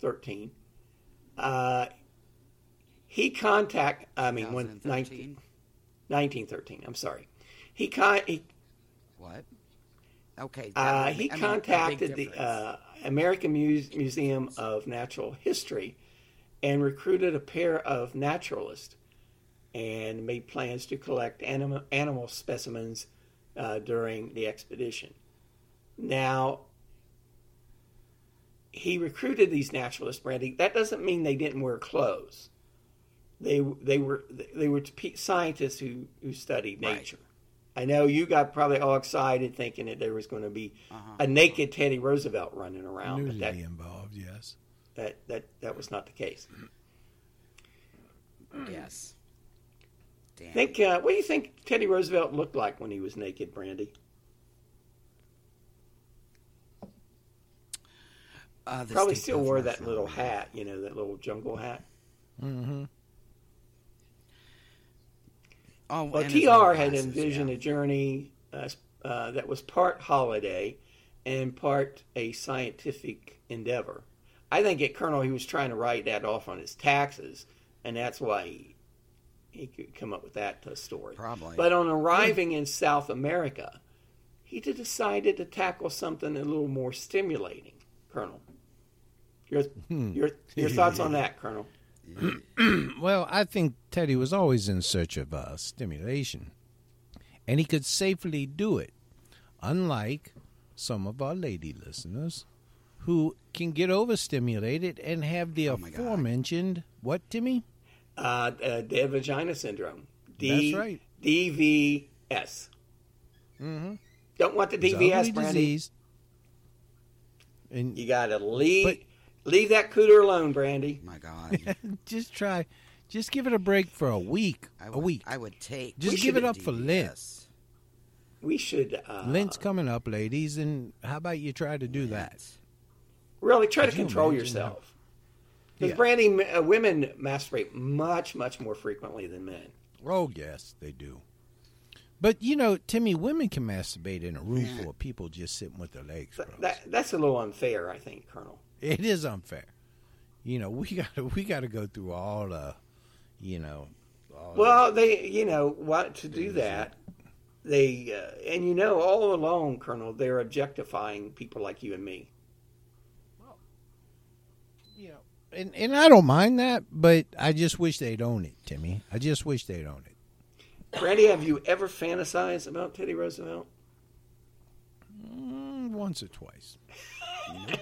thirteen, uh, he contact. I mean, when, nineteen, nineteen thirteen, I'm sorry. He con. He, what? Okay. Uh, he I mean, contacted the uh, American Muse- Museum of Natural History and recruited a pair of naturalists and made plans to collect animal, animal specimens uh, during the expedition. Now, he recruited these naturalists, Brandy. That doesn't mean they didn't wear clothes. They they were they were scientists who, who studied nature. Right. I know you got probably all excited thinking that there was going to be uh-huh. a naked Teddy Roosevelt running around. Newly that, involved, yes. That that that was not the case. Yes. Damn. Think, uh, what do you think Teddy Roosevelt looked like when he was naked, Brandy? Uh, Probably still wore that little hat, you know, that little jungle hat. Mm-hmm. Oh, well, T R had envisioned yeah. a journey uh, uh, that was part holiday and part a scientific endeavor. I think at Colonel he was trying to write that off on his taxes, and that's why he, he could come up with that uh, story. Probably. But on arriving in South America, he decided to tackle something a little more stimulating, Colonel. Your your your thoughts on that, Colonel? Well, I think Teddy was always in search of uh, stimulation, and he could safely do it, unlike some of our lady listeners who can get overstimulated and have the oh aforementioned, what, Timmy? Uh, uh, dead vagina syndrome. D- That's right. D V S. Mm-hmm. Don't want the D V S, Brandy. And you got to leave... But, Leave that cooter alone, Brandy. Oh my God. Just try. Just give it a break for a week. I would, a week. I would take. Just give it up for Lent. We should. Uh, Lent's coming up, ladies, and how about you try to do Lent. that? Really, try I to control yourself. Because, yeah. Brandy, uh, women masturbate much, much more frequently than men. Oh, yes, they do. But, you know, Timmy, women can masturbate in a room full of people just sitting with their legs crossed. That, that's a little unfair, I think, Colonel. It is unfair. You know, we got to we got to go through all the, uh, you know. All well, the, they, you know, what to do that, they, uh, and you know, all along, Colonel, they're objectifying people like you and me. Well, you know, and, and I don't mind that, but I just wish they'd own it, Timmy. I just wish they'd own it. Brandy, have you ever fantasized about Teddy Roosevelt? Mm, once or twice. Nope.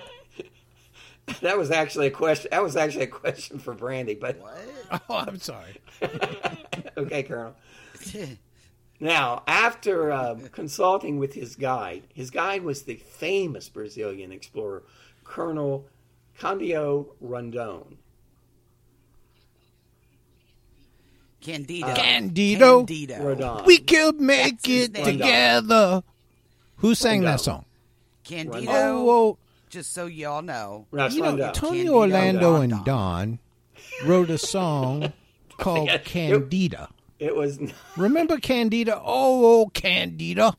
That was actually a question. That was actually a question for Brandy. But what? Oh, I'm sorry. Okay, Colonel. Now, after uh, consulting with his guide, his guide was the famous Brazilian explorer, Colonel Cândido Rondon. Cândido. Uh, Cândido. Cândido. Rondon. We could make it Rondon. together. Who sang Rondon. that song? Cândido. Oh, just so y'all know. That's you know, Rondon. Tony Cândido Orlando Rondon. and Don wrote a song called yeah, Candida. It, it was... Remember Candida? Oh, oh, Candida.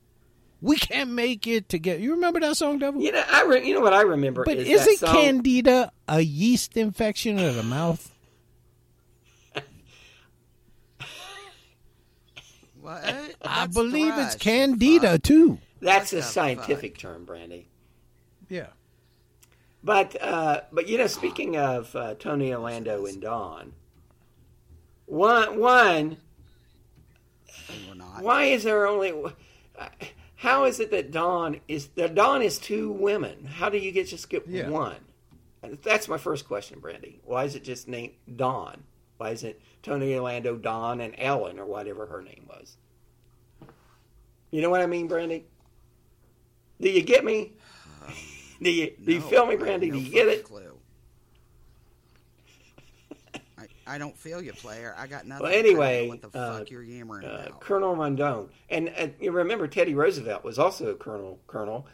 We can't make it together. You remember that song, Devil? You know, I re- you know what I remember but is But isn't that song... Candida a yeast infection of the mouth? What? That's I believe thrush. It's Candida, too. That's, That's a scientific fuck. term, Brandy. Yeah. But, uh, but you know, speaking of uh, Tony Orlando and Don, one, one why is there only, how is it that Don is, that Don is two women? How do you get just get yeah. one? That's my first question, Brandy. Why is it just named Don? Why isn't Tony Orlando, Don, and Ellen, or whatever her name was? You know what I mean, Brandy? Do you get me? Do you, do no, you feel me, Brandy? No do you get it? Clue. I, I don't feel you, player. I got nothing. Well, anyway, what the uh, fuck you're yammering uh, about. Colonel Rondon, and uh, you remember Teddy Roosevelt was also a Colonel Colonel,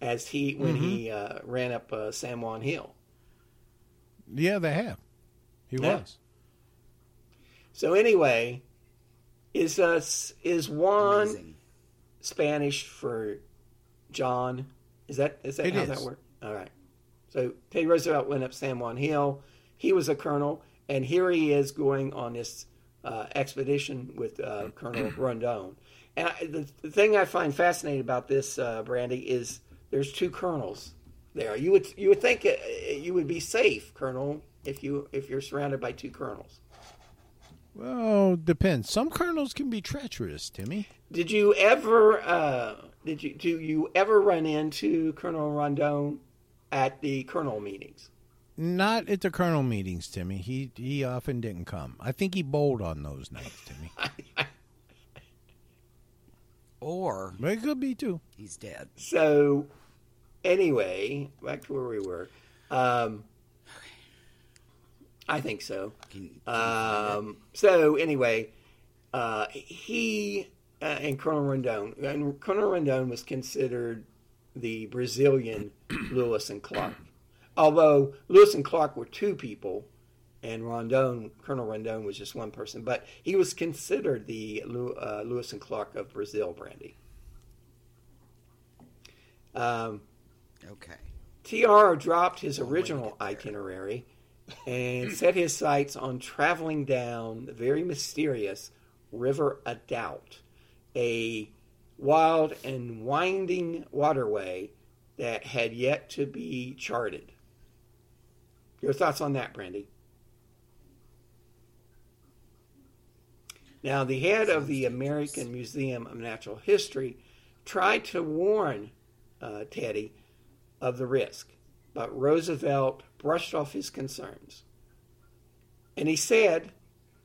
as he when mm-hmm. he uh, ran up uh, San Juan Hill. Yeah, they have. He yeah. was. So anyway, is uh, is Juan Amazing. Spanish for John? Is that is that it how is. that works? All right. So Teddy Roosevelt went up San Juan Hill. He was a colonel, and here he is going on this uh, expedition with uh, Colonel Rondon. And I, the, the thing I find fascinating about this, uh, Brandy, is there's two colonels there. You would you would think uh, you would be safe, Colonel, if you if you're surrounded by two colonels. Well, depends. Some colonels can be treacherous, Timmy. Did you ever? Uh, Did you do you ever run into Colonel Rondon at the Colonel meetings? Not at the Colonel meetings, Timmy. He he often didn't come. I think he bowled on those nights, Timmy. Or but it could be too. He's dead. So anyway, back to where we were. Um, I think so. Um, so anyway, Uh, he uh, and Colonel Rondon, and Colonel Rondon was considered the Brazilian Lewis and Clark. Although Lewis and Clark were two people, and Rondon, Colonel Rondon was just one person, but he was considered the uh, Lewis and Clark of Brazil, Brandy. Um, okay. T R dropped his oh, original itinerary and set his sights on traveling down the very mysterious River of Doubt, a wild and winding waterway that had yet to be charted. Your thoughts on that, Brandy? Now, the head of the American Museum of Natural History tried to warn uh, Teddy of the risk, but Roosevelt brushed off his concerns. And he said,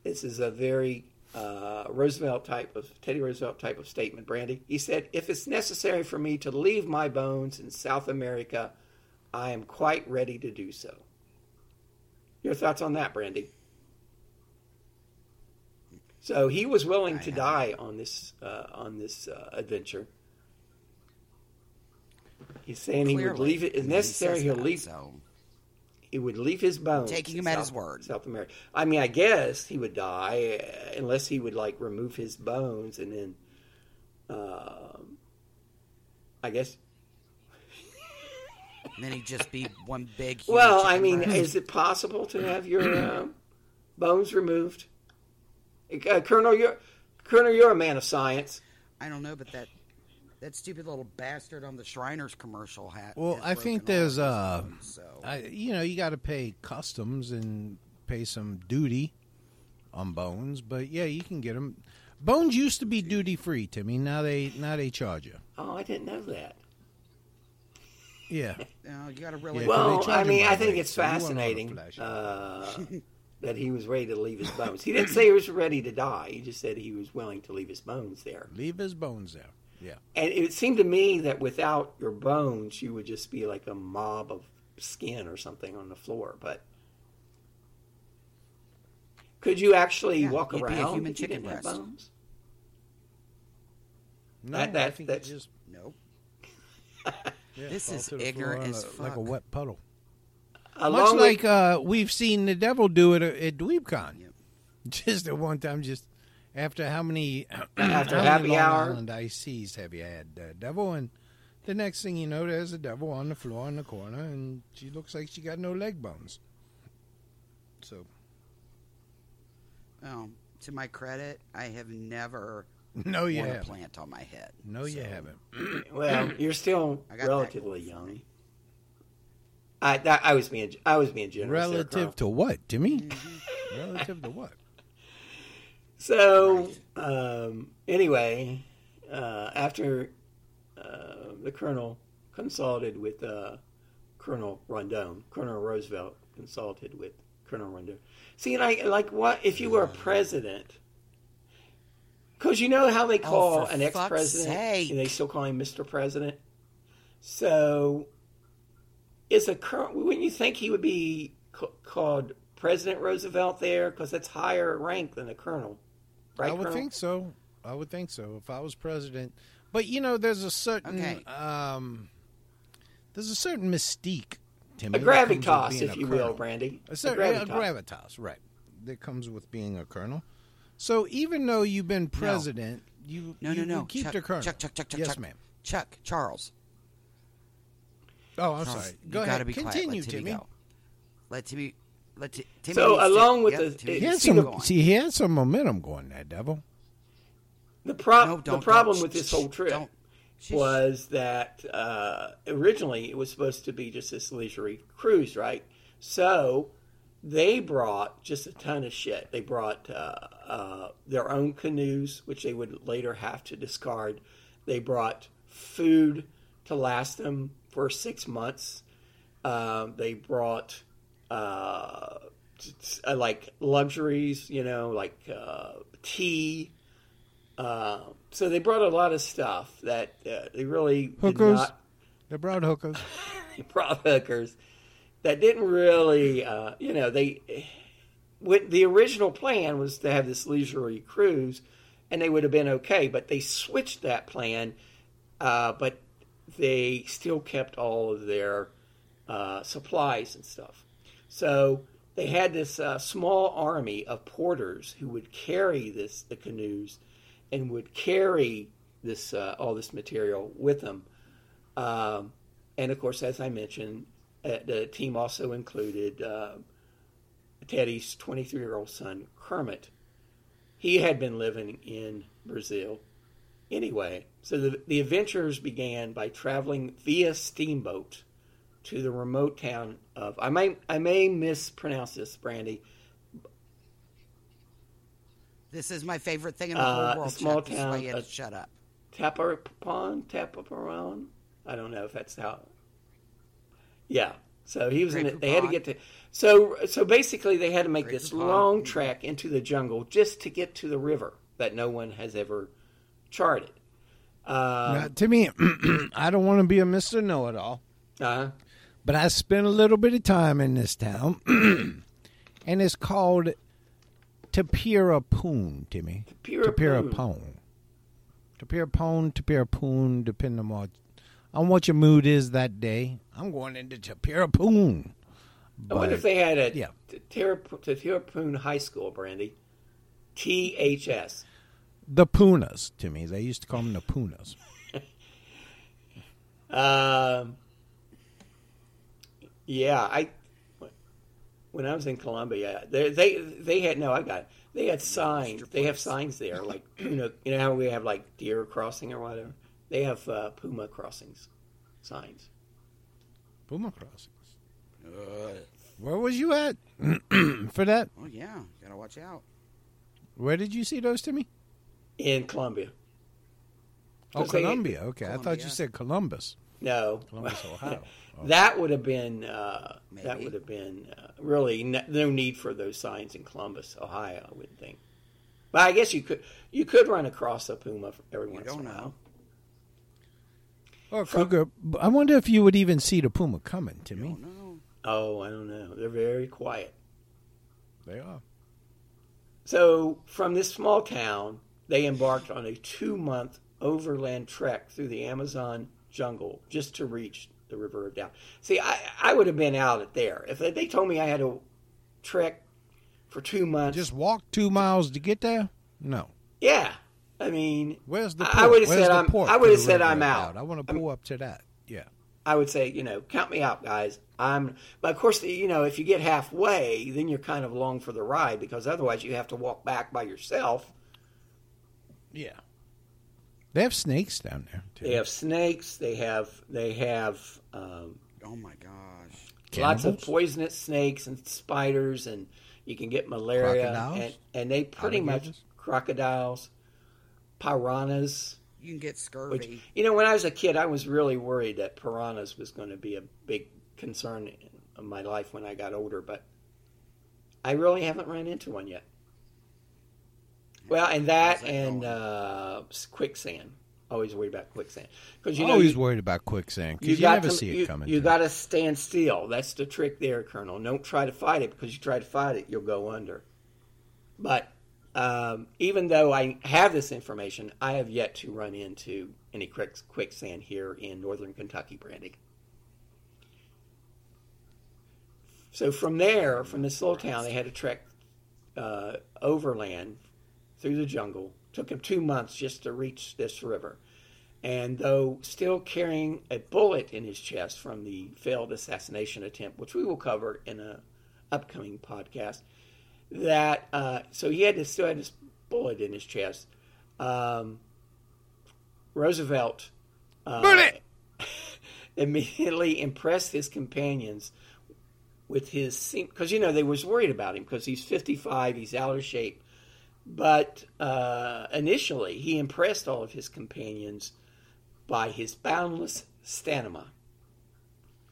this is a very uh, Roosevelt type of, Teddy Roosevelt type of statement, Brandy. He said, if it's necessary for me to leave my bones in South America, I am quite ready to do so. Your thoughts on that, Brandy? So he was willing to die on this uh, on this uh, adventure. He's saying Clearly, he would leave it if necessary. He'll that, leave. So. He would leave his bones. Taking him at his word. South America. I mean, I guess he would die unless he would like remove his bones and then, uh, I guess. And then he'd just be one big. Huge well, I mean, room. Is it possible to have your uh, bones removed? Uh, Colonel, you're Colonel, you're a man of science. I don't know, but that. That stupid little bastard on the Shriners commercial hat. Well, I think there's, uh, phone, so. I, you know, you got to pay customs and pay some duty on bones, but yeah, you can get them. Bones used to be duty free, Timmy. Now they, now they charge you. Oh, I didn't know that. Yeah. No, you got to really. Yeah, well, I mean, I think it's fascinating uh, that he was ready to leave his bones. He didn't say he was ready to die. He just said he was willing to leave his bones there. Leave his bones there. Yeah, and it seemed to me that without your bones, you would just be like a mob of skin or something on the floor. But could you actually yeah, walk around? Be a human chicken breast. Bones? No, that, that, I think that's just no. Yeah, this is ignorant as a, fuck. Like a wet puddle. Along Much with, like uh, we've seen the devil do it at, at DweebCon. Yep. Just at one time, just. After how many after how happy many Long hour Island I Cs have you had, uh, devil? And the next thing you know, there's a devil on the floor in the corner, and she looks like she got no leg bones. So, oh, to my credit, I have never no you worn haven't. A plant on my head. No, so. You haven't. Well, you're still relatively young. I that, I was being I was being generous. Relative there, to what, Timmy? Mm-hmm. Relative to what? So, um, anyway, uh, after uh, the colonel consulted with uh, Colonel Rondon, Colonel Roosevelt consulted with Colonel Rondon. See, like, like what if you were a president? Because you know how they call oh, an ex-president, and they still call him Mister President. So, is a current? Wouldn't you think he would be ca- called President Roosevelt there? Because that's higher rank than a colonel. Right, I would Colonel? think so. I would think so if I was president. But you know, there's a certain okay. um, there's a certain mystique, Timmy. A gravitas, if a you colonel. will, Brandy. A, certain, a, gravitas. a gravitas, right? That comes with being a colonel. So even though you've been president, no. you no you, no no you keep Chuck, the colonel. Chuck Chuck Chuck Chuck. Yes, Chuck, ma'am. Chuck Charles. Oh, I'm Charles, sorry. Go you ahead. Gotta be Continue, quiet. Let Timmy. Go. Let Timmy. T- so along with yep, the, it, he had some, see, he had some momentum going there, devil. The, pro- no, the problem with this whole trip don't. was that uh, originally it was supposed to be just this leisurely cruise, right? So they brought just a ton of shit. They brought uh, uh, their own canoes, which they would later have to discard. They brought food to last them for six months. Uh, they brought... Uh, like luxuries, you know, like uh, tea. Uh, so they brought a lot of stuff that uh, they really hookers. Did not... They brought hookers. They brought hookers that didn't really, uh, you know, they When the original plan was to have this leisurely cruise, and they would have been okay, but they switched that plan, uh, but they still kept all of their uh, supplies and stuff. So they had this uh, small army of porters who would carry this the canoes and would carry this uh, all this material with them. Um, and, of course, as I mentioned, uh, the team also included uh, Teddy's twenty-three-year-old son, Kermit. He had been living in Brazil anyway. So the, the adventures began by traveling via steamboat to the remote town of, I may I may mispronounce this, Brandy. This is my favorite thing in the uh, whole world. A small Chuck, town. You had to shut up. Tapirapuã, Tapirapuã. I don't know if that's how. Yeah. So he was in it. They had to get to. So so basically, they had to make this long trek into the jungle just to get to the river that no one has ever charted. Uh, Not to me, I don't want to be a Mister Know-It-All. Uh-huh. But I spent a little bit of time in this town, and it's called Tapirapuã, Timmy. Tapirapuã. Tapirapuã, Tapirapuã, depending on what, on what your mood is that day. I'm going into Tapirapuã. I wonder if they had a yeah. Tapirapuã High School, Brandy. T H S. The Punas, Timmy. They used to call them the Punas. um... Yeah, I when I was in Colombia, they they, they had no, I got it. They had signs. They have signs there, like you know, you know how we have like deer crossing or whatever. They have uh, puma crossings, signs. Puma crossings. Uh, Where was you at for that? Oh yeah, gotta watch out. Where did you see those, Timmy? In Colombia. Oh, Colombia. Had, okay, Colombia. I thought you said Columbus. No, Columbus, Ohio. Oh. That would have been uh, that would have been uh, really no, no need for those signs in Columbus, Ohio. I wouldn't think, but I guess you could you could run across a puma every once in a while. Or cougar. I wonder if you would even see the puma coming, Timmy. Oh, I don't know. They're very quiet. They are. So from this small town, they embarked on a two-month overland trek through the Amazon jungle just to reach the River of Doubt. See, I, I would have been out at there. If they told me I had to trek for two months. Just walk two miles to get there? No. Yeah. I mean, where's the port? I would have where's said, I'm, I would have said I'm out. out. I want to pull I'm, up to that. Yeah. I would say, you know, count me out, guys. I'm. But, of course, you know, if you get halfway, then you're kind of long for the ride because otherwise you have to walk back by yourself. Yeah. They have snakes down there, too. They have snakes. They have, they have, um, oh my gosh, lots of poisonous snakes and spiders, and you can get malaria. And, and they pretty much, crocodiles, piranhas. You can get scurvy. Which, you know, when I was a kid, I was really worried that piranhas was going to be a big concern in my life when I got older, but I really haven't run into one yet. Well, and that, that and uh, quicksand. Always worried about quicksand. Because you know, always you, worried about quicksand because you, you never to, see it you, coming. You got to stand still. That's the trick there, Colonel. Don't try to fight it because you try to fight it, you'll go under. But um, even though I have this information, I have yet to run into any quicksand here in northern Kentucky, Brandy. So from there, from this little town, they had to trek uh, overland through the jungle. Took him two months just to reach this river. And though still carrying a bullet in his chest from the failed assassination attempt, which we will cover in an upcoming podcast, that uh, so he had to, still had this bullet in his chest. Um, Roosevelt uh, immediately impressed his companions with his... Because, you know, they was worried about him because he's fifty-five, he's out of shape. But uh, initially, he impressed all of his companions by his boundless stamina.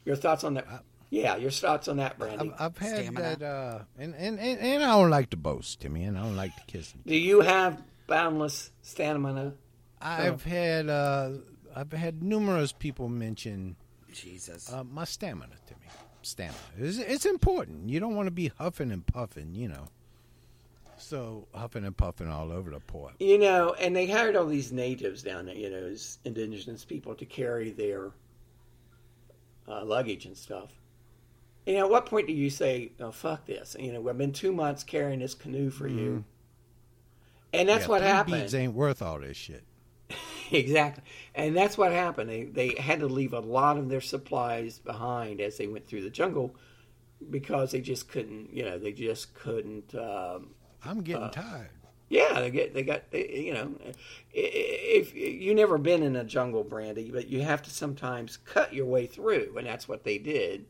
Your thoughts on that? Yeah, your thoughts on that, Brandy. I've, I've had stamina. that, uh, and, and, and, and I don't like to boast, Timmy, and I don't like to kiss. Him. Do you have boundless stamina? I've oh. had uh, I've had numerous people mention Jesus uh, my stamina, Timmy. Stamina. It's, it's important. You don't want to be huffing and puffing, you know. So huffing and puffing all over the port. You know, and they hired all these natives down there, you know, as indigenous people to carry their uh, luggage and stuff. You know, at what point do you say, oh, fuck this? You know, I've been two months carrying this canoe for mm-hmm. you. And that's yeah, what happened. Beads ain't worth all this shit. Exactly. And that's what happened. They they had to leave a lot of their supplies behind as they went through the jungle because they just couldn't, you know, they just couldn't. Um, I'm getting uh, tired. Yeah, they get they got, they, you know, if you've never been in a jungle, Brandy, but you have to sometimes cut your way through. And that's what they did.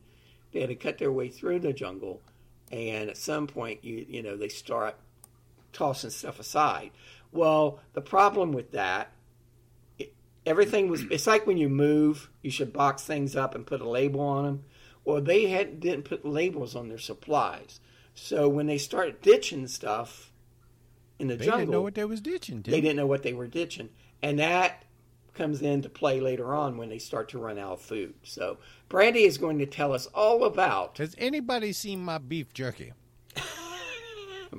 They had to cut their way through the jungle. And at some point, you you know, they start tossing stuff aside. Well, the problem with that, it, everything was, it's like when you move, you should box things up and put a label on them. Well, they had, didn't put labels on their supplies. So when they started ditching stuff in the they jungle. They didn't know what they was ditching. Did they? They didn't know what they were ditching. And that comes into play later on when they start to run out of food. So Brandy is going to tell us all about. Has anybody seen my beef jerky?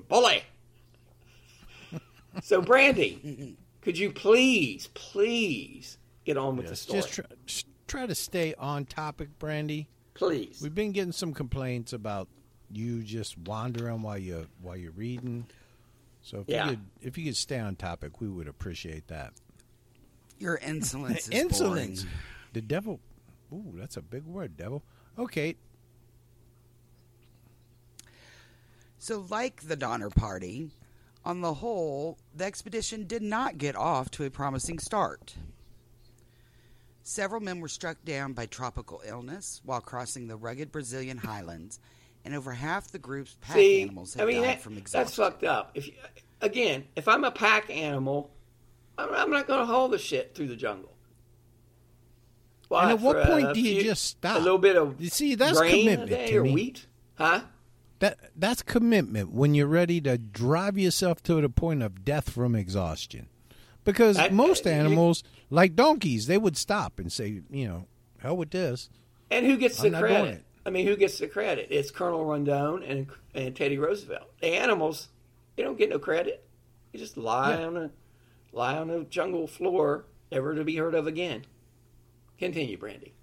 Bully. So, Brandy, could you please, please get on with yes, the story? Just try, just try to stay on topic, Brandy. Please. We've been getting some complaints about you just wandering while you're, while you're reading. So if, yeah. you could, if you could stay on topic, we would appreciate that. Your insolence is Insolence. Boring. The devil. Ooh, that's a big word, devil. Okay. So, like the Donner Party... On the whole, the expedition did not get off to a promising start. Several men were struck down by tropical illness while crossing the rugged Brazilian highlands, and over half the group's pack See, animals had I mean, died that, from exhaustion. That's fucked up. If you, again, if I'm a pack animal, I'm, I'm not going to haul the shit through the jungle. Why, and at what point a, do you few, just stop? A little bit of you see, that's grain commitment a day to or me. Wheat, huh? That that's commitment when you're ready to drive yourself to the point of death from exhaustion. Because I, most animals, you, like donkeys, they would stop and say, you know, hell with this. And who gets I'm the credit? I mean, who gets the credit? It's Colonel Rondon and and Teddy Roosevelt. The animals, they don't get no credit. They just lie yeah. on a lie on a jungle floor, never to be heard of again. Continue, Brandy.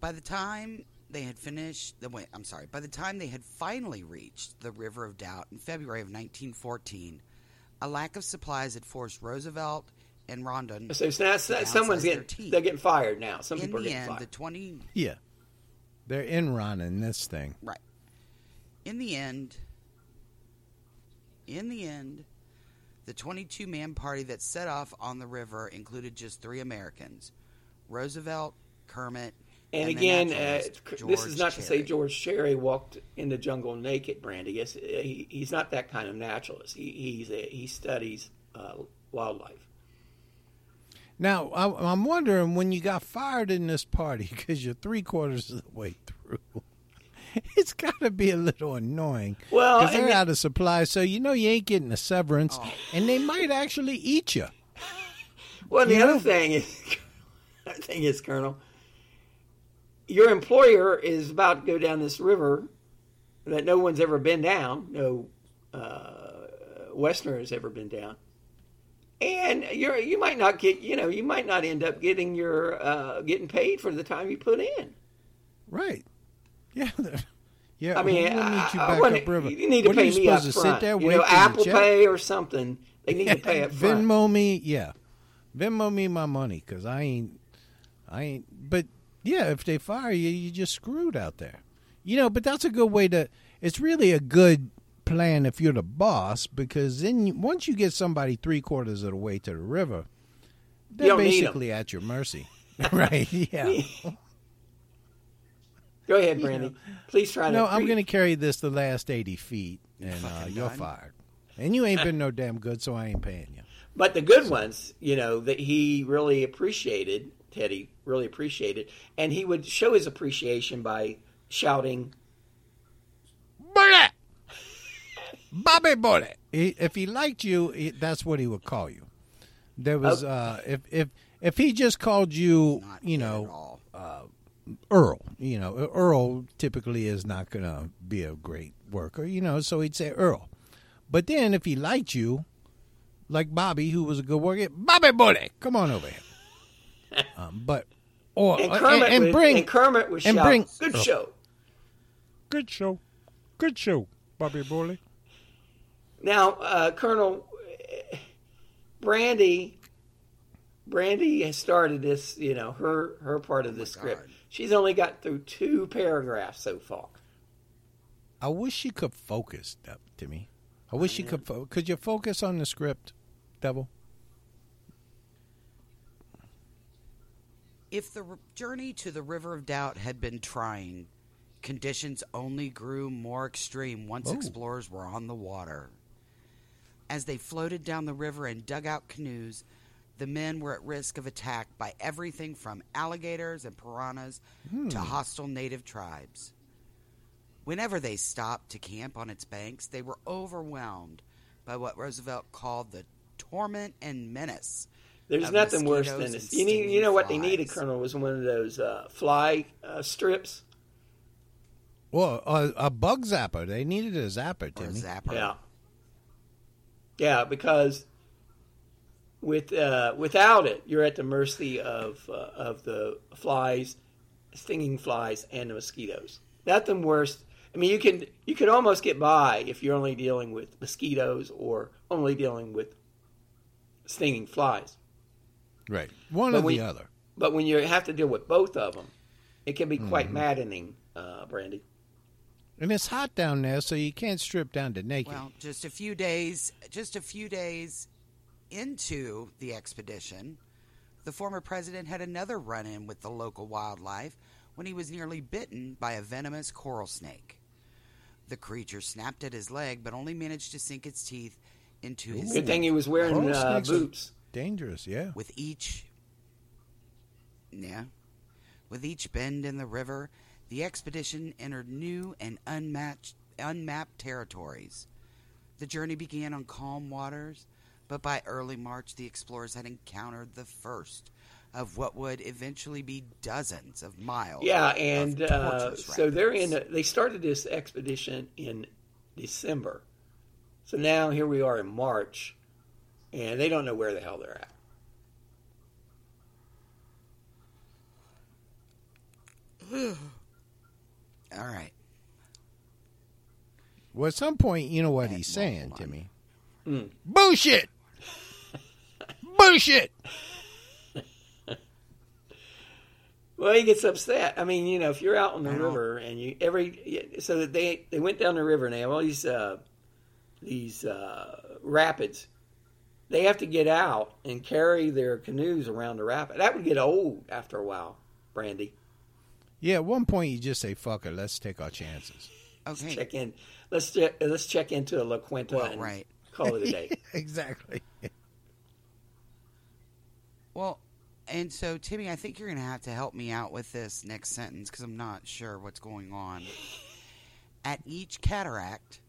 By the time they had finished the wait, I'm sorry, by the time they had finally reached the River of Doubt in February of nineteen fourteen, a lack of supplies had forced Roosevelt and Rondon. So it's not, to someone's getting they're getting fired now. Some in people are the getting end, fired. The twenty Yeah. They're enroning this thing. Right. In the end in the end, the twenty-two man party that set off on the river included just three Americans. Roosevelt, Kermit, And, and again, uh, this is not Cherry. to say George Cherry walked in the jungle naked, Brandy. It's, he, he's not that kind of naturalist. He, he's a, he studies uh, wildlife. Now, I, I'm wondering when you got fired in this party because you're three quarters of the way through. It's got to be a little annoying. Well, because they're they, out of supplies, so you know you ain't getting a severance, oh. and they might actually eat you. Well, the you other know? thing is, the other thing is, Colonel. Your employer is about to go down this river that no one's ever been down, no uh, Westerner has ever been down, and you you might not get you know you might not end up getting your uh, getting paid for the time you put in. Right. Yeah. Yeah. I mean, we'll I, you, I wanna, you need to what pay me up front. There, you know, Apple Pay or something. They need yeah. to pay up front. Venmo me, yeah. Venmo me my money because I ain't, I ain't, but. Yeah, if they fire you, you're just screwed out there. You know, but that's a good way to... It's really a good plan if you're the boss, because then you, once you get somebody three-quarters of the way to the river, they're basically at your mercy. Right, yeah. Go ahead, Brandy. You know, please try to... No, I'm going to carry this the last eighty feet, and uh, you're fired. And you ain't been no damn good, so I ain't paying you. But the good so. ones, you know, that he really appreciated... Teddy really appreciated, and he would show his appreciation by shouting, "Bullet, Bobby Bullet!" He, if he liked you, he, that's what he would call you. There was okay. uh, if if if he just called you, Not you know, uh, Earl, you know, Earl typically is not going to be a great worker, you know, so he'd say Earl. But then if he liked you, like Bobby, who was a good worker, Bobby Bully, come on over here. Um, but, or, and Kermit, and, and bring, and Kermit was and bring, good show. Good show. Good show, Bobby Bully. Now, uh, Colonel, Brandy, Brandy has started this, you know, her, her part of the oh script. God. She's only got through two paragraphs so far. I wish she could focus, up to me. I wish I she could focus. Could you focus on the script, Devil? If the journey to the River of Doubt had been trying, conditions only grew more extreme once oh. explorers were on the water. As they floated down the river in dugout canoes, the men were at risk of attack by everything from alligators and piranhas hmm. to hostile native tribes. Whenever they stopped to camp on its banks, they were overwhelmed by what Roosevelt called the torment and menace. There's nothing worse than this. You, need, you know what flies. They needed, Colonel, was one of those uh, fly uh, strips. Well, a, a bug zapper. They needed a zapper, didn't they? A zapper. Yeah. Yeah, because with uh, without it, you're at the mercy of uh, of the flies, stinging flies, and the mosquitoes. Nothing worse. I mean, you can you could almost get by if you're only dealing with mosquitoes or only dealing with stinging flies. Right, one but or when, the other. But when you have to deal with both of them, it can be quite mm-hmm. maddening, uh, Brandy. And it's hot down there, so you can't strip down to naked. Well, just a few days, just a few days into the expedition, the former president had another run-in with the local wildlife when he was nearly bitten by a venomous coral snake. The creature snapped at his leg, but only managed to sink its teeth into his Good neck. Thing he was wearing uh, boots. Dangerous, yeah. With each, yeah, with each bend in the river, the expedition entered new and unmatched, unmapped territories. The journey began on calm waters, but by early March, the explorers had encounteed the first of what would eventually be dozens of miles. Yeah, and uh, so they're in. A, they started this expedition in December, so now here we are in March, and they don't know where the hell they're at. All right. Well, at some point, you know what that he's saying to me. Mm. Bullshit! Bullshit! Well, he gets upset. I mean, you know, if you're out on the river and you every so that they they went down the river and they have all these uh, these uh, rapids, they have to get out and carry their canoes around the rapid. That would get old after a while, Brandy. Yeah, at one point you just say, "Fuck it, let's take our chances." Okay, let's check in. Let's check, let's check into La Quinta well, and right. call it a day. Exactly. Well, and so Timmy, I think you're going to have to help me out with this next sentence because I'm not sure what's going on. At each cataract,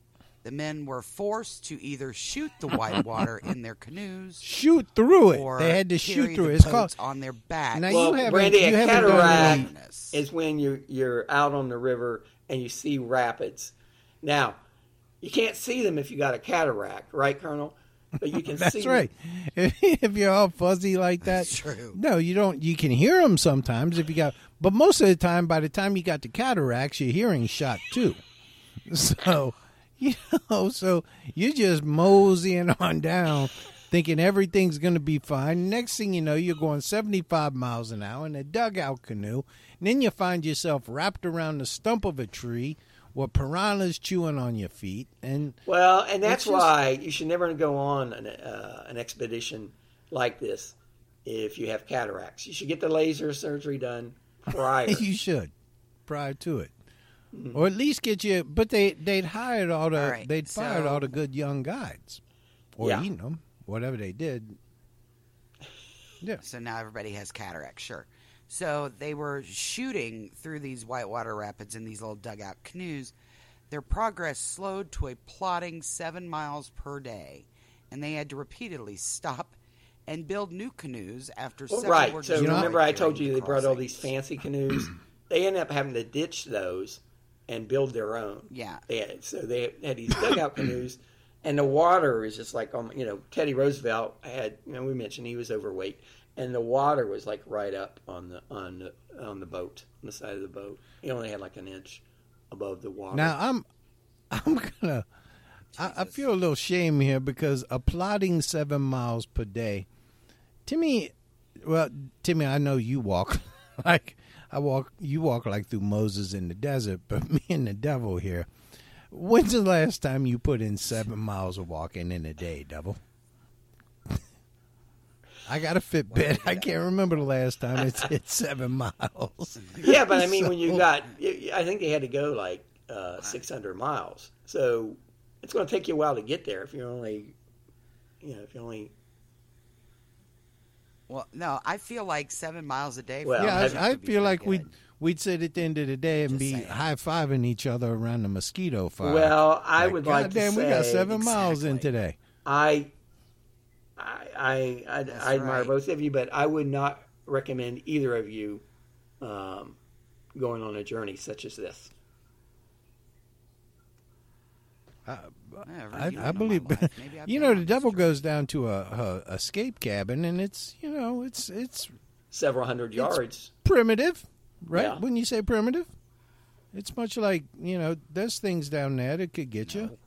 the men were forced to either shoot the white water in their canoes, shoot through it. They had to shoot through it. It's called on their back. Now well, you Brandy, you a cataract is when you're you're out on the river and you see rapids. Now, you can't see them if you got a cataract, right, Colonel? But you can That's see right. Them. If you're all fuzzy like that, That's true. No, you don't. You can hear them sometimes if you got, but most of the time, by the time you got the cataracts, your hearing's shot too. So, you know, so you're just moseying on down, thinking everything's going to be fine. Next thing you know, you're going seventy-five miles an hour in a dugout canoe, and then you find yourself wrapped around the stump of a tree. Well, piranhas chewing on your feet, and well, and that's just why you should never go on an, uh, an expedition like this if you have cataracts. You should get the laser surgery done prior. You should prior to it, mm-hmm. or at least get you. But they they'd hired all the all right, they'd fired so, all the good young guides, or yeah. eaten them, whatever they did. Yeah. So now everybody has cataracts, sure. So they were shooting through these whitewater rapids in these little dugout canoes. Their progress slowed to a plodding seven miles per day, and they had to repeatedly stop and build new canoes after well, several right. were so remember I told you they brought all these fancy canoes. They ended up having to ditch those and build their own. Yeah. They had, so they had these dugout canoes, and the water is just like, you know, Teddy Roosevelt had, you know, we mentioned he was overweight, and the water was like right up on the on the, on the boat, on the side of the boat. He only had like an inch above the water. Now I'm I'm gonna I, I feel a little shame here because a plodding seven miles per day, Timmy. Well, Timmy, I know you walk like I walk. You walk like through Moses in the desert, but me and the devil here. When's the last time you put in seven miles of walking in a day, devil? I got a Fitbit. I can't remember the last time it's hit seven miles. Yeah, but I mean, so, when you got, I think they had to go like uh, six hundred miles. So it's going to take you a while to get there if you're only, you know, if you're only. Well, no, I feel like seven miles a day. Well, yeah, I, I feel like we'd, we'd sit at the end of the day and just be saying, high-fiving each other around the mosquito fire. Well, I like, would God like damn, to say. Goddamn, we got seven exactly. miles in today. I. I I, I, I admire right. both of you, but I would not recommend either of you um, going on a journey such as this. I, I, I believe, you know, the devil goes down to a, a, a escape cabin, and it's, you know, it's it's several hundred it's yards. Primitive, right? Yeah. Wouldn't you say primitive? It's much like, you know, there's things down there that could get no. you.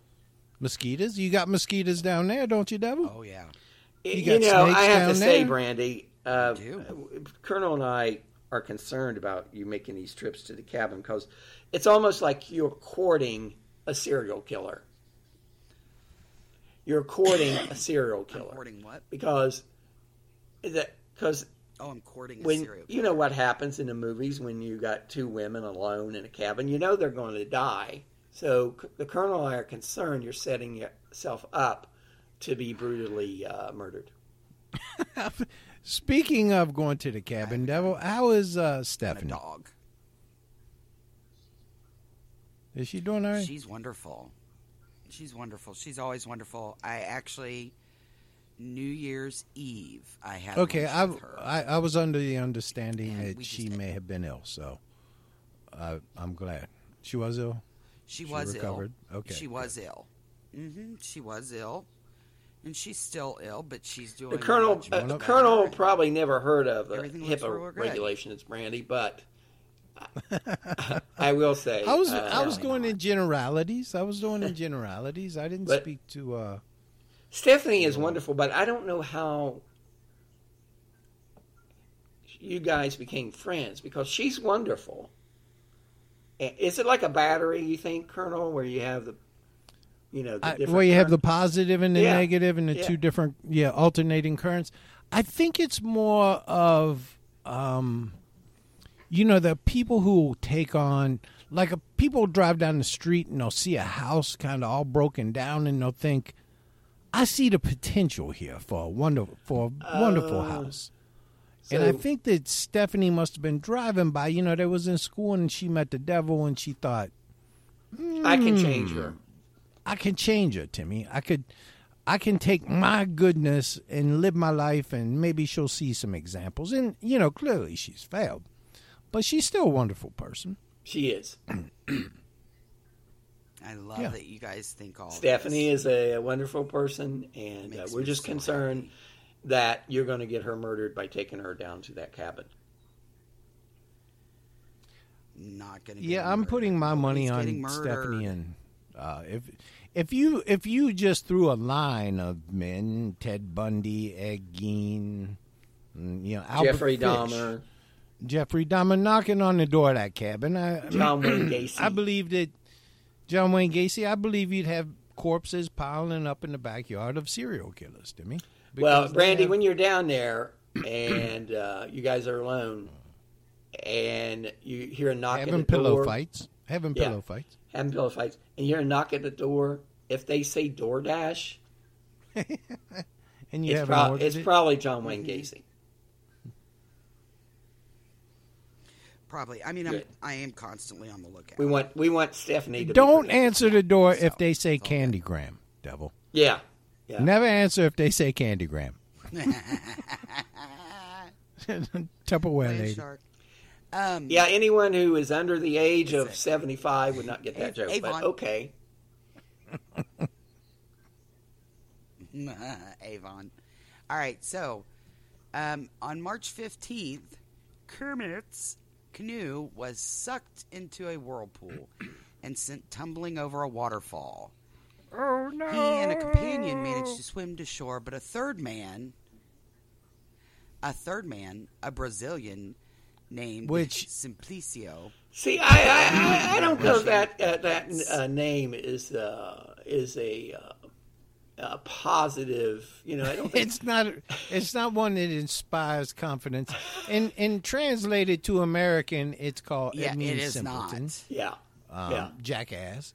Mosquitoes, you got mosquitoes down there, don't you, devil? Oh yeah. You, you know, I have to say, Brandy, uh, Colonel and I are concerned about you making these trips to the cabin because it's almost like you're courting a serial killer. You're courting a serial killer. I'm courting what? Because, that, cause oh, I'm courting when, a serial killer. You know what happens in the movies when you got two women alone in a cabin? You know they're going to die. So the Colonel and I are concerned you're setting yourself up to be brutally uh, murdered. Speaking of going to the cabin, devil, how is uh, Stephanie? And a dog. Is she doing all right? She's wonderful. She's wonderful. She's always wonderful. I actually, New Year's Eve, I had okay, lunch I, with her. I, I was under the understanding and that she may have been ill, so I, I'm glad. She was ill? She, she was recovered. Ill. Okay. She was good. Ill. Mm-hmm. She was ill. And she's still ill, but she's doing. The Colonel, uh, the Colonel right. probably never heard of the HIPAA regulations, Brandy. But I, I will say, I was uh, I was going not. in generalities. I was doing in generalities. I didn't but speak to. Uh, Stephanie is know. wonderful, but I don't know how you guys became friends because she's wonderful. Is it like a battery? You think, Colonel, where you have the. You know, the I, where you current. have the positive and the yeah. negative and the yeah. two different, yeah, alternating currents. I think it's more of, um, you know, the people who will take on, like, a, people drive down the street and they'll see a house kind of all broken down and they'll think, I see the potential here for a wonderful, for a uh, wonderful house. So, and I think that Stephanie must have been driving by, you know, they was in school and she met the devil and she thought, mm, I can change her. I can change her, Timmy. I could, I can take my goodness and live my life, and maybe she'll see some examples. And, you know, clearly she's failed, but she's still a wonderful person. She is. I love yeah. that you guys think all. Stephanie this. is a, a wonderful person, and uh, we're just so concerned happy. that you're going to get her murdered by taking her down to that cabin. Not going to. Yeah, murdered. I'm putting my money Nobody's on Stephanie and. Uh, if if you if you just threw a line of men, Ted Bundy, Ed Gein, you know, Albert Jeffrey Fish, Dahmer, Jeffrey Dahmer knocking on the door of that cabin. I, John Wayne Gacy. I believe that John Wayne Gacy. I believe you'd have corpses piling up in the backyard of serial killers, Timmy. Well, Brandy, have... when you're down there and uh, you guys are alone and you hear a knock having at the door, having pillow fights, having yeah. pillow fights. Having pillow fights, and you're a knock at the door. If they say DoorDash, and you it's, pro- it's it? probably John Wayne Gacy. Probably. I mean, I'm, I am constantly on the lookout. We want we want Stephanie to don't be answer the door so, if they say Candygram, devil. Yeah. yeah. Never answer if they say Candygram. Tupperware lady. Shark. Um, yeah, anyone who is under the age of seventy-five would not get that joke, Avon. But okay. Avon. All right, so um, on March fifteenth, Kermit's canoe was sucked into a whirlpool and sent tumbling over a waterfall. Oh, no. He and a companion managed to swim to shore, but a third man, a third man, a Brazilian named Which, Simplicio. See, I I, I, I don't know that uh, that uh, name is uh, is a, uh, a positive. You know, I don't think... it's not. It's not one that inspires confidence. And in, in translated to American, it's called. Yeah, it, means it is simpleton. Not. Yeah. Um, yeah. Jackass.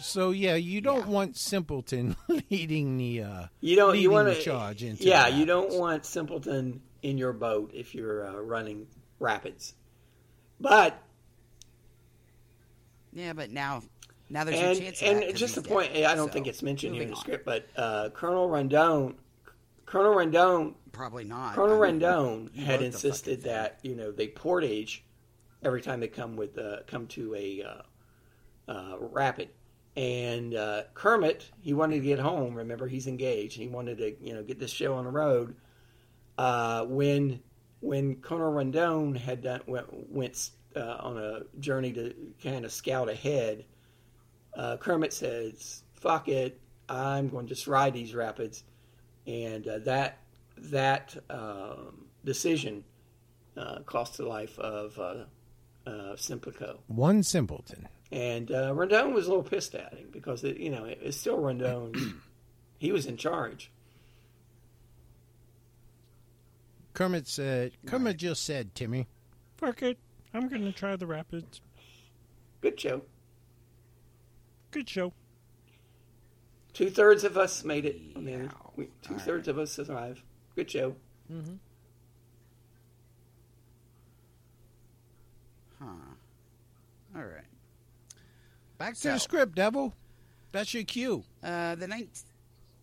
So yeah, you don't yeah. want simpleton leading the uh, you don't you want to charge into yeah you don't want simpleton in your boat if you're uh, running rapids, but yeah, but now now there's and, a chance. And that just a point, dead, I don't so. think it's mentioned Moving here in the on. script, but uh, Colonel Rondon, Colonel Rondon, probably not. Colonel I mean, Rondon had insisted that you know they portage every time they come with uh, come to a uh, uh, rapid. And uh, Kermit, he wanted to get home. Remember, he's engaged. He wanted to, you know, get this show on the road. Uh, when when Colonel Rondon had done went, went uh, on a journey to kind of scout ahead, uh, Kermit says, "Fuck it, I'm going to just ride these rapids." And uh, that that um, decision uh, cost the life of uh, uh, Simplico. One simpleton. And uh, Rondon was a little pissed at him because, it, you know, it, it's still Rondon. He was in charge. Kermit said, Kermit right. just said, Timmy, fuck it. I'm going to try the rapids. Good show. Good show. Two-thirds of us made it. I mean, we, two-thirds right. of us survived. Good show. Mm-hmm. Huh. All right. Back to so, the script, devil. That's your cue. Uh, the, ni-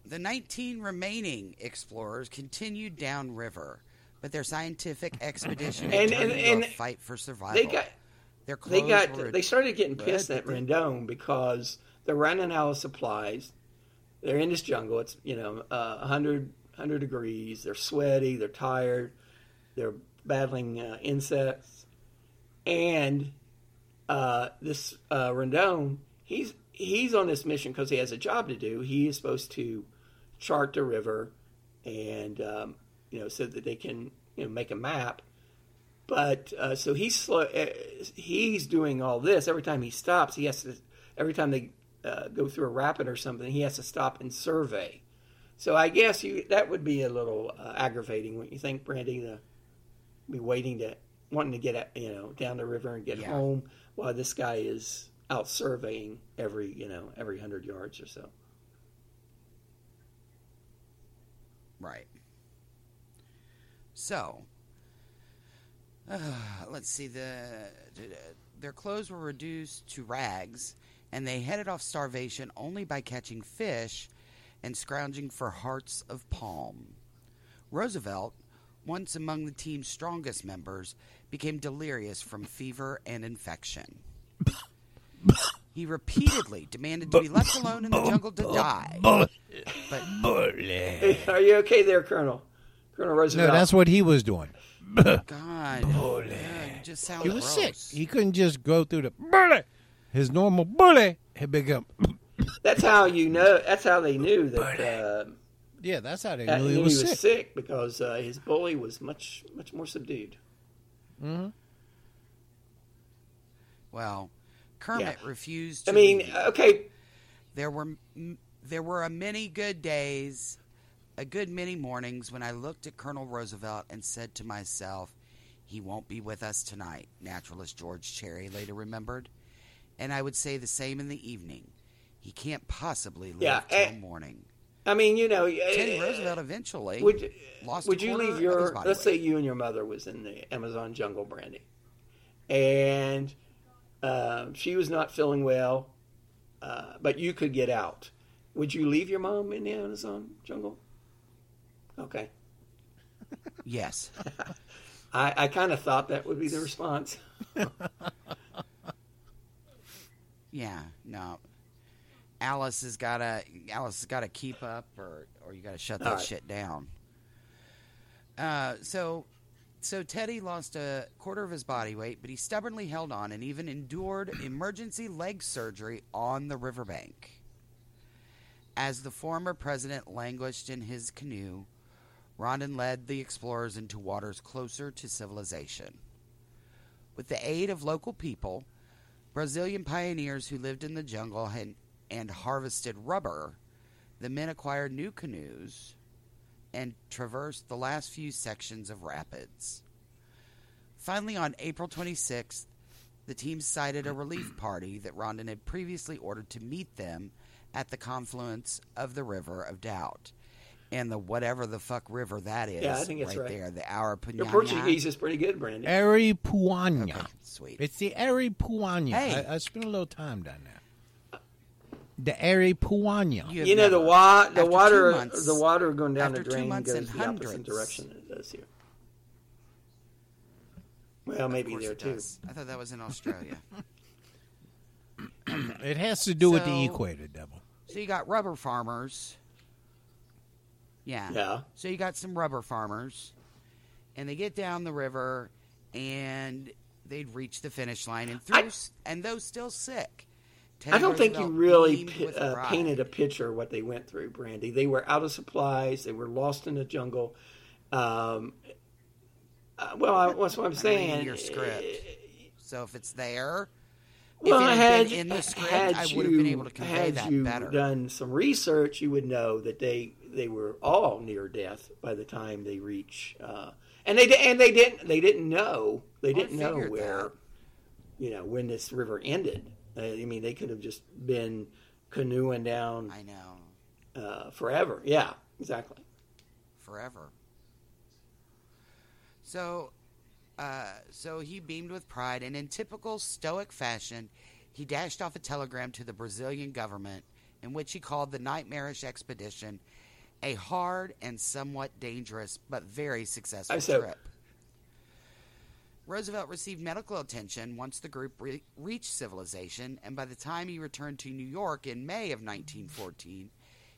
the nineteen remaining explorers continued downriver, but their scientific expedition and, turned and, into and a fight for survival. They got, their they, got were, they started getting pissed at Rondon because they're running out of supplies. They're in this jungle. It's you know uh, one hundred, one hundred degrees. They're sweaty. They're tired. They're battling uh, insects, and. Uh, this uh, Rondon, he's he's on this mission because he has a job to do. He is supposed to chart the river, and um, you know, so that they can you know make a map. But uh, so he's slow, he's doing all this. Every time he stops, he has to. Every time they uh, go through a rapid or something, he has to stop and survey. So I guess you that would be a little uh, aggravating, wouldn't you think, Brandy? To be waiting to wanting to get at, you know down the river and get yeah. home. Well, this guy is out surveying every, you know, every hundred yards or so. Right. So, uh, let's see. The their clothes were reduced to rags, and they headed off starvation only by catching fish and scrounging for hearts of palm. Roosevelt, once among the team's strongest members, became delirious from fever and infection. He repeatedly demanded to be left alone in the jungle to die. But hey, are you okay there, Colonel? Colonel Roosevelt? No, that's what he was doing. God. God you just sound he was gross. Sick. He couldn't just go through the bully. His normal bully had become. That's how you know. That's how they knew that. Uh, yeah, that's how they knew he was, he was sick. sick because uh, his bully was much, much more subdued. Mm-hmm. Well, Kermit yeah. refused to I mean, leave. okay. There were there were a many good days, a good many mornings when I looked at Colonel Roosevelt and said to myself, he won't be with us tonight, naturalist George Cherry later remembered. And I would say the same in the evening. He can't possibly leave yeah, till I, morning. I mean, you know, Teddy uh, Roosevelt eventually would, lost. Would you leave your? Let's weight. say you and your mother was in the Amazon jungle, Brandy, and uh, she was not feeling well, uh, but you could get out. Would you leave your mom in the Amazon jungle? Okay. Yes. I, I kind of thought that would be the response. Yeah, no. Alice has got to Alice has got to keep up, or, or you got to shut that right. shit down. Uh, so, so Teddy lost a quarter of his body weight, but he stubbornly held on and even endured emergency leg surgery on the riverbank. As the former president languished in his canoe, Rondon led the explorers into waters closer to civilization. With the aid of local people, Brazilian pioneers who lived in the jungle and, and harvested rubber, the men acquired new canoes and traversed the last few sections of rapids. Finally, on April twenty-sixth, the team sighted a relief party that Rondon had previously ordered to meet them at the confluence of the River of Doubt. And the whatever the fuck river that is, yeah, I think it's right, right there, the Aripuanã. Your Portuguese is pretty good, Brandy. Aripuanã. Okay, sweet. It's the Aripuanã. Hey. I, I spent a little time down there. The Aripuanã. You, you know the wa- the water months, the water going down the drain goes in the opposite direction than it does here. Well, maybe there too. Does. I thought that was in Australia. It has to do so, with the equator, devil. So you got rubber farmers. Yeah. Yeah. So you got some rubber farmers, and they get down the river, and they'd reach the finish line, and through, I, and those still sick. Teddy I don't Roosevelt think you really p- uh, painted a picture of what they went through, Brandy. They were out of supplies. They were lost in the jungle. Um, uh, well, I, that's what I'm saying. I mean, your script. So if it's there, well, if it had, had been in the script, I would have been able to convey that better. Had you done some research, you would know that they. They were all near death by the time they reach, uh, and they and they didn't they didn't know they didn't know where, that. you know, when this river ended. I mean, they could have just been canoeing down. I know, uh, forever. Yeah, exactly, forever. So, uh, so he beamed with pride, and in typical stoic fashion, he dashed off a telegram to the Brazilian government, in which he called the nightmarish expedition a hard and somewhat dangerous but very successful trip. Roosevelt received medical attention once the group re- reached civilization, and by the time he returned to New York in May of nineteen fourteen,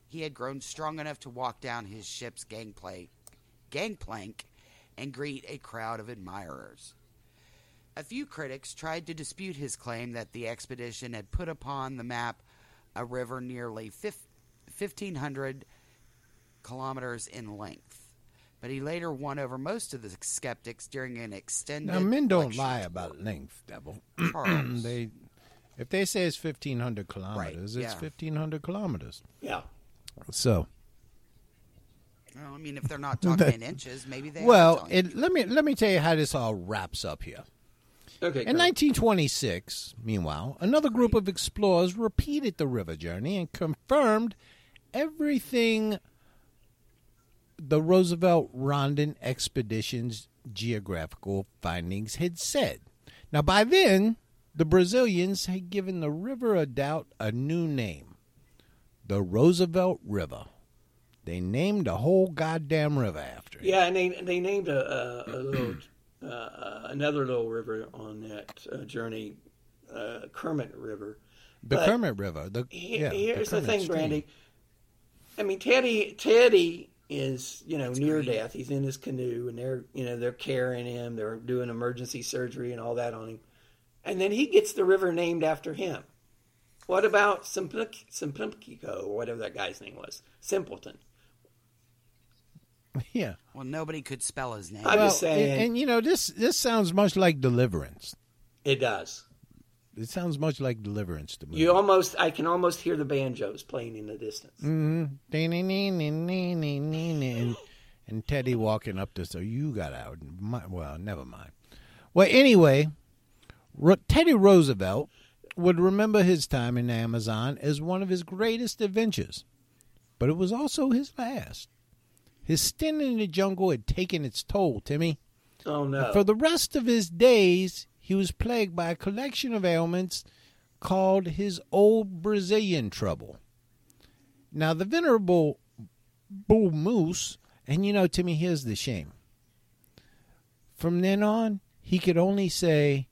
he had grown strong enough to walk down his ship's gangplank, gangplank and greet a crowd of admirers. A few critics tried to dispute his claim that the expedition had put upon the map a river nearly fifteen hundred kilometers in length, but he later won over most of the skeptics during an extended. Now, men don't lie about length, devil. They, if they say it's fifteen hundred kilometers, right. It's yeah. fifteen hundred kilometers. Yeah. So. Well, I mean, if they're not talking in inches, maybe they. Well, it, let me let me tell you how this all wraps up here. Okay. In nineteen twenty-six, meanwhile, another group of explorers repeated the river journey and confirmed everything. The Roosevelt Rondon expedition's geographical findings had said. Now, by then, the Brazilians had given the River of Doubt a new name, the Roosevelt River. They named the whole goddamn river after it. Yeah, and they they named a, a, a little uh, another little river on that uh, journey, uh, Kermit River. The but Kermit River. The, he, yeah, here's the, the thing, stream. Brandy. I mean, Teddy Teddy. is, you know, That's near great. death. He's in his canoe, and they're, you know, they're carrying him. They're doing emergency surgery and all that on him. And then he gets the river named after him. What about Simplico, or whatever that guy's name was? Simpleton. Yeah. Well, nobody could spell his name. I'm well, just saying. And, and, you know, this, this sounds much like Deliverance. It does. It sounds much like Deliverance to me. You almost, I can almost hear the banjos playing in the distance. Mm-hmm. And Teddy walking up to, so you got out. Well, never mind. Well, anyway, Teddy Roosevelt would remember his time in the Amazon as one of his greatest adventures, but it was also his last. His stint in the jungle had taken its toll, Timmy. Oh, no. And for the rest of his days, he was plagued by a collection of ailments called his old Brazilian trouble. Now, the venerable Bo Moose, and you know, Timmy, here's the shame. From then on, he could only say,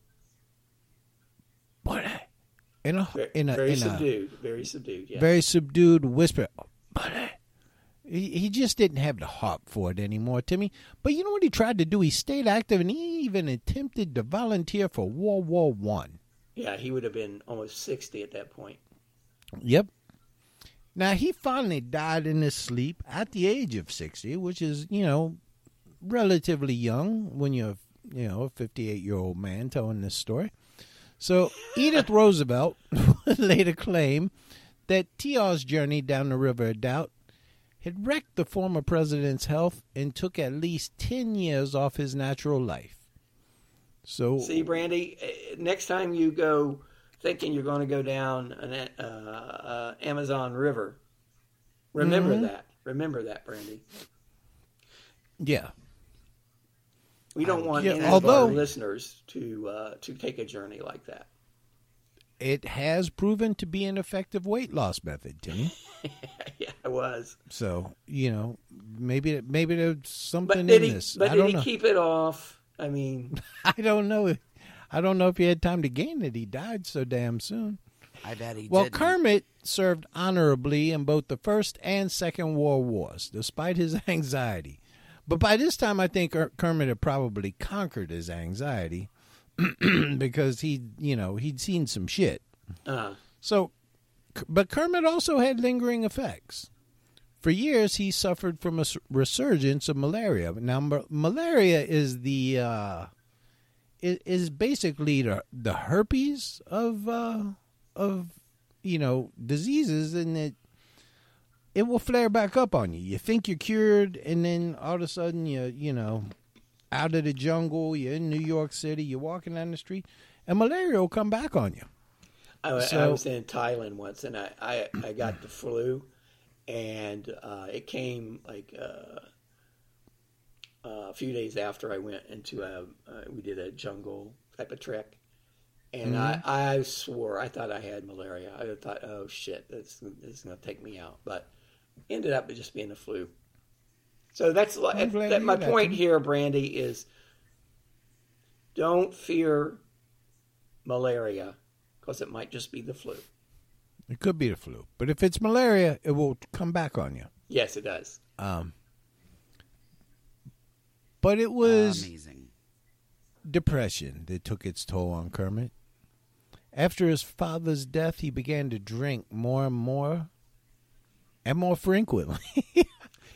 in a in a very in subdued, a, very subdued, yeah. very subdued whisper. Oh, buddy. He, he just didn't have the heart for it anymore, Timmy. But you know what he tried to do? He stayed active, and he even attempted to volunteer for World War One. Yeah, he would have been almost sixty at that point. Yep. Now, he finally died in his sleep at the age of sixty, which is, you know, relatively young when you're, you know, a fifty-eight-year-old man telling this story. So Edith Roosevelt would later claim that T R's journey down the River of Doubt had wrecked the former president's health and took at least ten years off his natural life. So, see, Brandy, next time you go thinking you're going to go down an uh, uh, Amazon River, remember mm-hmm. that. Remember that, Brandy. Yeah. We don't I, want yeah, any although, of our listeners to uh, to take a journey like that. It has proven to be an effective weight loss method, Tim. Yeah, it was. So, you know, maybe maybe there's something in he, this. But I did don't he know. keep it off? I mean, I don't know. I don't know if he had time to gain it. He died so damn soon. I bet he did. Well, didn't. Kermit served honorably in both the First and Second World Wars, despite his anxiety. But by this time, I think Kermit had probably conquered his anxiety because he, you know, he'd seen some shit. Uh-huh. So, but Kermit also had lingering effects. For years, he suffered from a resurgence of malaria. Now, ma- malaria is the uh, is, is basically the, the herpes of uh, of you know diseases, and it it will flare back up on you. You think you're cured, and then all of a sudden you you know out of the jungle. You're in New York City. You're walking down the street, and malaria will come back on you. I, so, I was in Thailand once, and I, I, I got the flu. And uh, it came like uh, uh, a few days after I went into a, uh, we did a jungle type of trek. And mm-hmm. I, I swore, I thought I had malaria. I thought, oh shit, this, this is going to take me out. But ended up just being a flu. So that's that, that, my point here, Brandy, is don't fear malaria because it might just be the flu. It could be the flu, but if it's malaria, it will come back on you. Yes, it does. Um, but it was amazing depression that took its toll on Kermit. After his father's death, he began to drink more and more, and more frequently.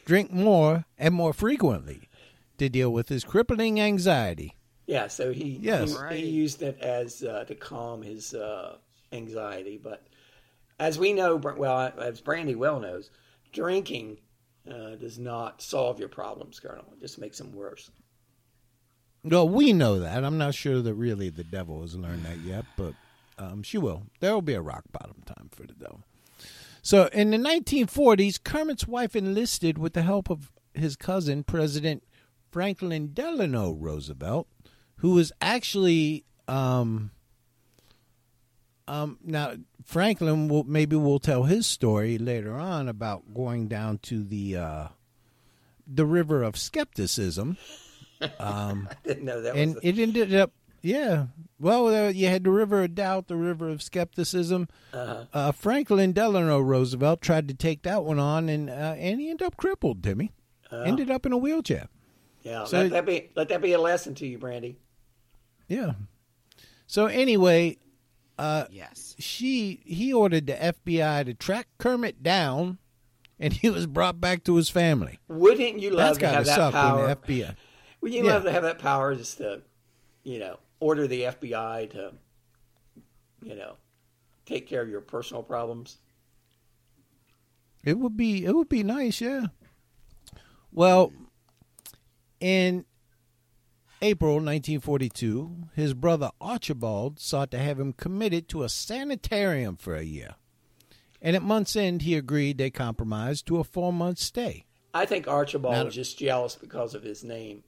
drink more and more frequently to deal with his crippling anxiety. Yeah, so he yes. he, right. he used it as uh, to calm his uh, anxiety, but. As we know, well, as Brandy well knows, drinking uh, does not solve your problems, Colonel. It just makes them worse. Well, we know that. I'm not sure that really the devil has learned that yet, but um, she will. There will be a rock bottom time for the devil. So in the nineteen forties, Kermit's wife enlisted with the help of his cousin, President Franklin Delano Roosevelt, who was actually... Um, Um, now, Franklin, will, maybe we'll tell his story later on about going down to the uh, the river of skepticism. Um, I didn't know that. And was a... it ended up, yeah. Well, uh, you had the river of doubt, the river of skepticism. Uh-huh. Uh, Franklin Delano Roosevelt tried to take that one on, and uh, and he ended up crippled, Timmy. Uh-huh. Ended up in a wheelchair. Yeah, so, let, that be, let that be a lesson to you, Brandy. Yeah. So anyway... Uh, yes. She he ordered the F B I to track Kermit down, and he was brought back to his family. Wouldn't you love That's to have that power? The F B I. Wouldn't you yeah. love to have that power just to, you know, order the F B I to, you know, take care of your personal problems? It would be it would be nice, yeah. Well, in April nineteen forty-two, his brother Archibald sought to have him committed to a sanitarium for a year. And at month's end, he agreed they compromised to a four-month stay. I think Archibald Not was a- just jealous because of his name.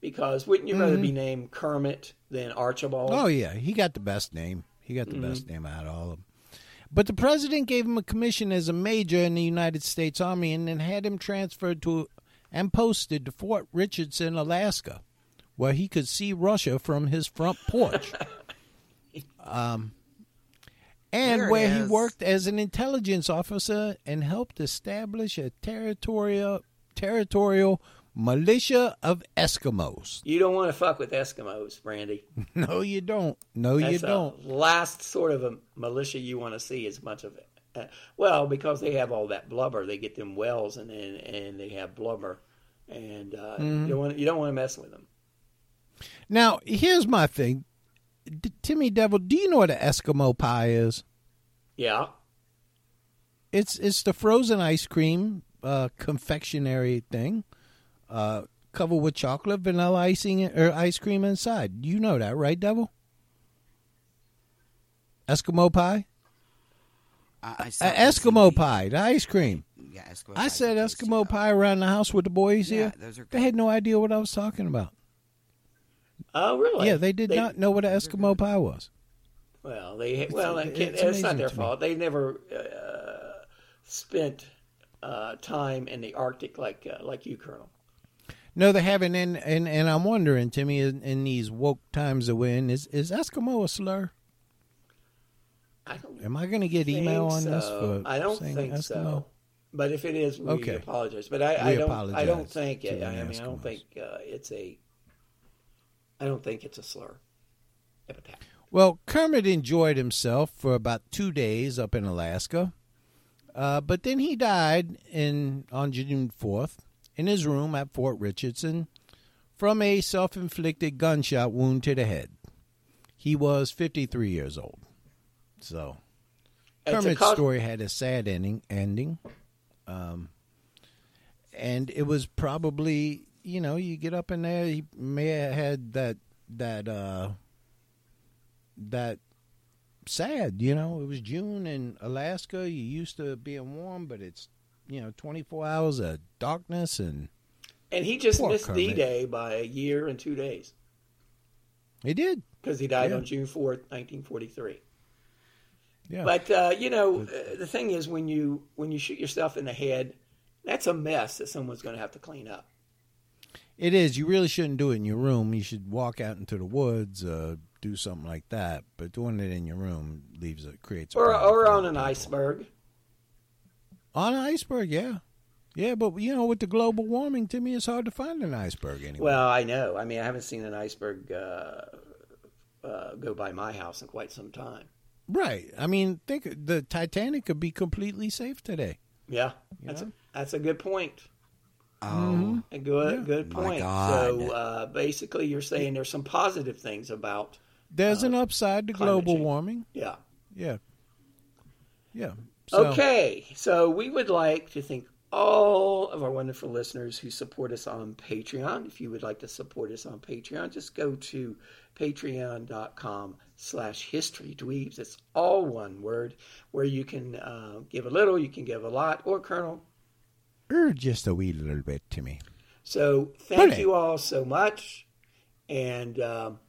Because wouldn't you mm-hmm. rather be named Kermit than Archibald? Oh, yeah. He got the best name. He got the mm-hmm. best name out of all of them. But the president gave him a commission as a major in the United States Army and then had him transferred to and posted to Fort Richardson, Alaska, where he could see Russia from his front porch. um, and where is. He worked as an intelligence officer and helped establish a territorial territorial militia of Eskimos. You don't want to fuck with Eskimos, Brandy. No, you don't. No, That's you don't. The last sort of a militia you want to see is much of it. Uh, well, because they have all that blubber. They get them wells and and, and they have blubber. And uh, mm. you don't want, you don't want to mess with them. Now, here's my thing. D- Timmy Devil, do you know what an Eskimo pie is? Yeah. It's it's the frozen ice cream uh, confectionery thing uh, covered with chocolate, vanilla icing, or ice cream inside. You know that, right, Devil? Eskimo pie? I, I said Eskimo pie, the ice cream. Yeah, Eskimo I pie said Eskimo pie out. Around the house with the boys yeah, here. Those are good. They had no idea what I was talking about. Oh, really? Yeah, they did they, not know what an Eskimo pie was. Well, they it's, well, it's, it's, it's not their fault. They never uh, spent uh, time in the Arctic like uh, like you, Colonel. No, they haven't. And, and, and I'm wondering, Timmy, in, in these woke times that we're in, is, is Eskimo a slur? I don't Am I going to get email on so. this? For I don't think Eskimo? so. But if it is, we okay. apologize. But I, I don't. I don't think. I, I mean, Eskimos. I don't think uh, it's a. I don't think it's a slur. Epitaph. Well, Kermit enjoyed himself for about two days up in Alaska, uh, but then he died in on June fourth in his room at Fort Richardson from a self-inflicted gunshot wound to the head. He was fifty-three years old. So, Kermit's co- story had a sad ending. Ending, um, and it was probably. You know, you get up in there. He may have had that that uh, that sad. You know, it was June in Alaska. You used to being warm, but it's you know twenty four hours of darkness and and he just missed D-Day by a year and two days. He did because he died yeah. on June fourth, nineteen forty three. Yeah, but uh, you know uh, the thing is when you when you shoot yourself in the head, that's a mess that someone's going to have to clean up. It is. You really shouldn't do it in your room. You should walk out into the woods, uh, do something like that. But doing it in your room leaves a creates a or or on an people. iceberg. On an iceberg, yeah, yeah. But you know, with the global warming, to me, it's hard to find an iceberg anyway. Well, I know. I mean, I haven't seen an iceberg uh, uh, go by my house in quite some time. Right. I mean, think the Titanic could be completely safe today. Yeah, you that's a, that's a good point. Oh, a good yeah. good point. So uh, basically, you're saying there's some positive things about. There's uh, an upside to global change. warming. Yeah, yeah, yeah. So. Okay, so we would like to thank all of our wonderful listeners who support us on Patreon. If you would like to support us on Patreon, just go to patreon dot com slash history dweebs. It's all one word. Where you can uh, give a little, you can give a lot, or Colonel. Just a wee little bit to me. So thank you all so much. And um,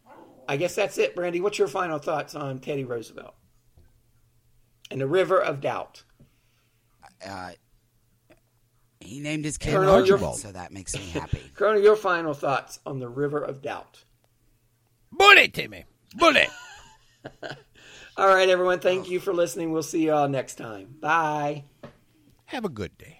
I guess that's it, Brandy. What's your final thoughts on Teddy Roosevelt and the River of Doubt? Uh, he named his kid Archibald, so that makes me happy. Colonel, your final thoughts on the River of Doubt. Bullet, Timmy. Bullet. All right, everyone. Thank you for listening. We'll see you all next time. Bye. Have a good day.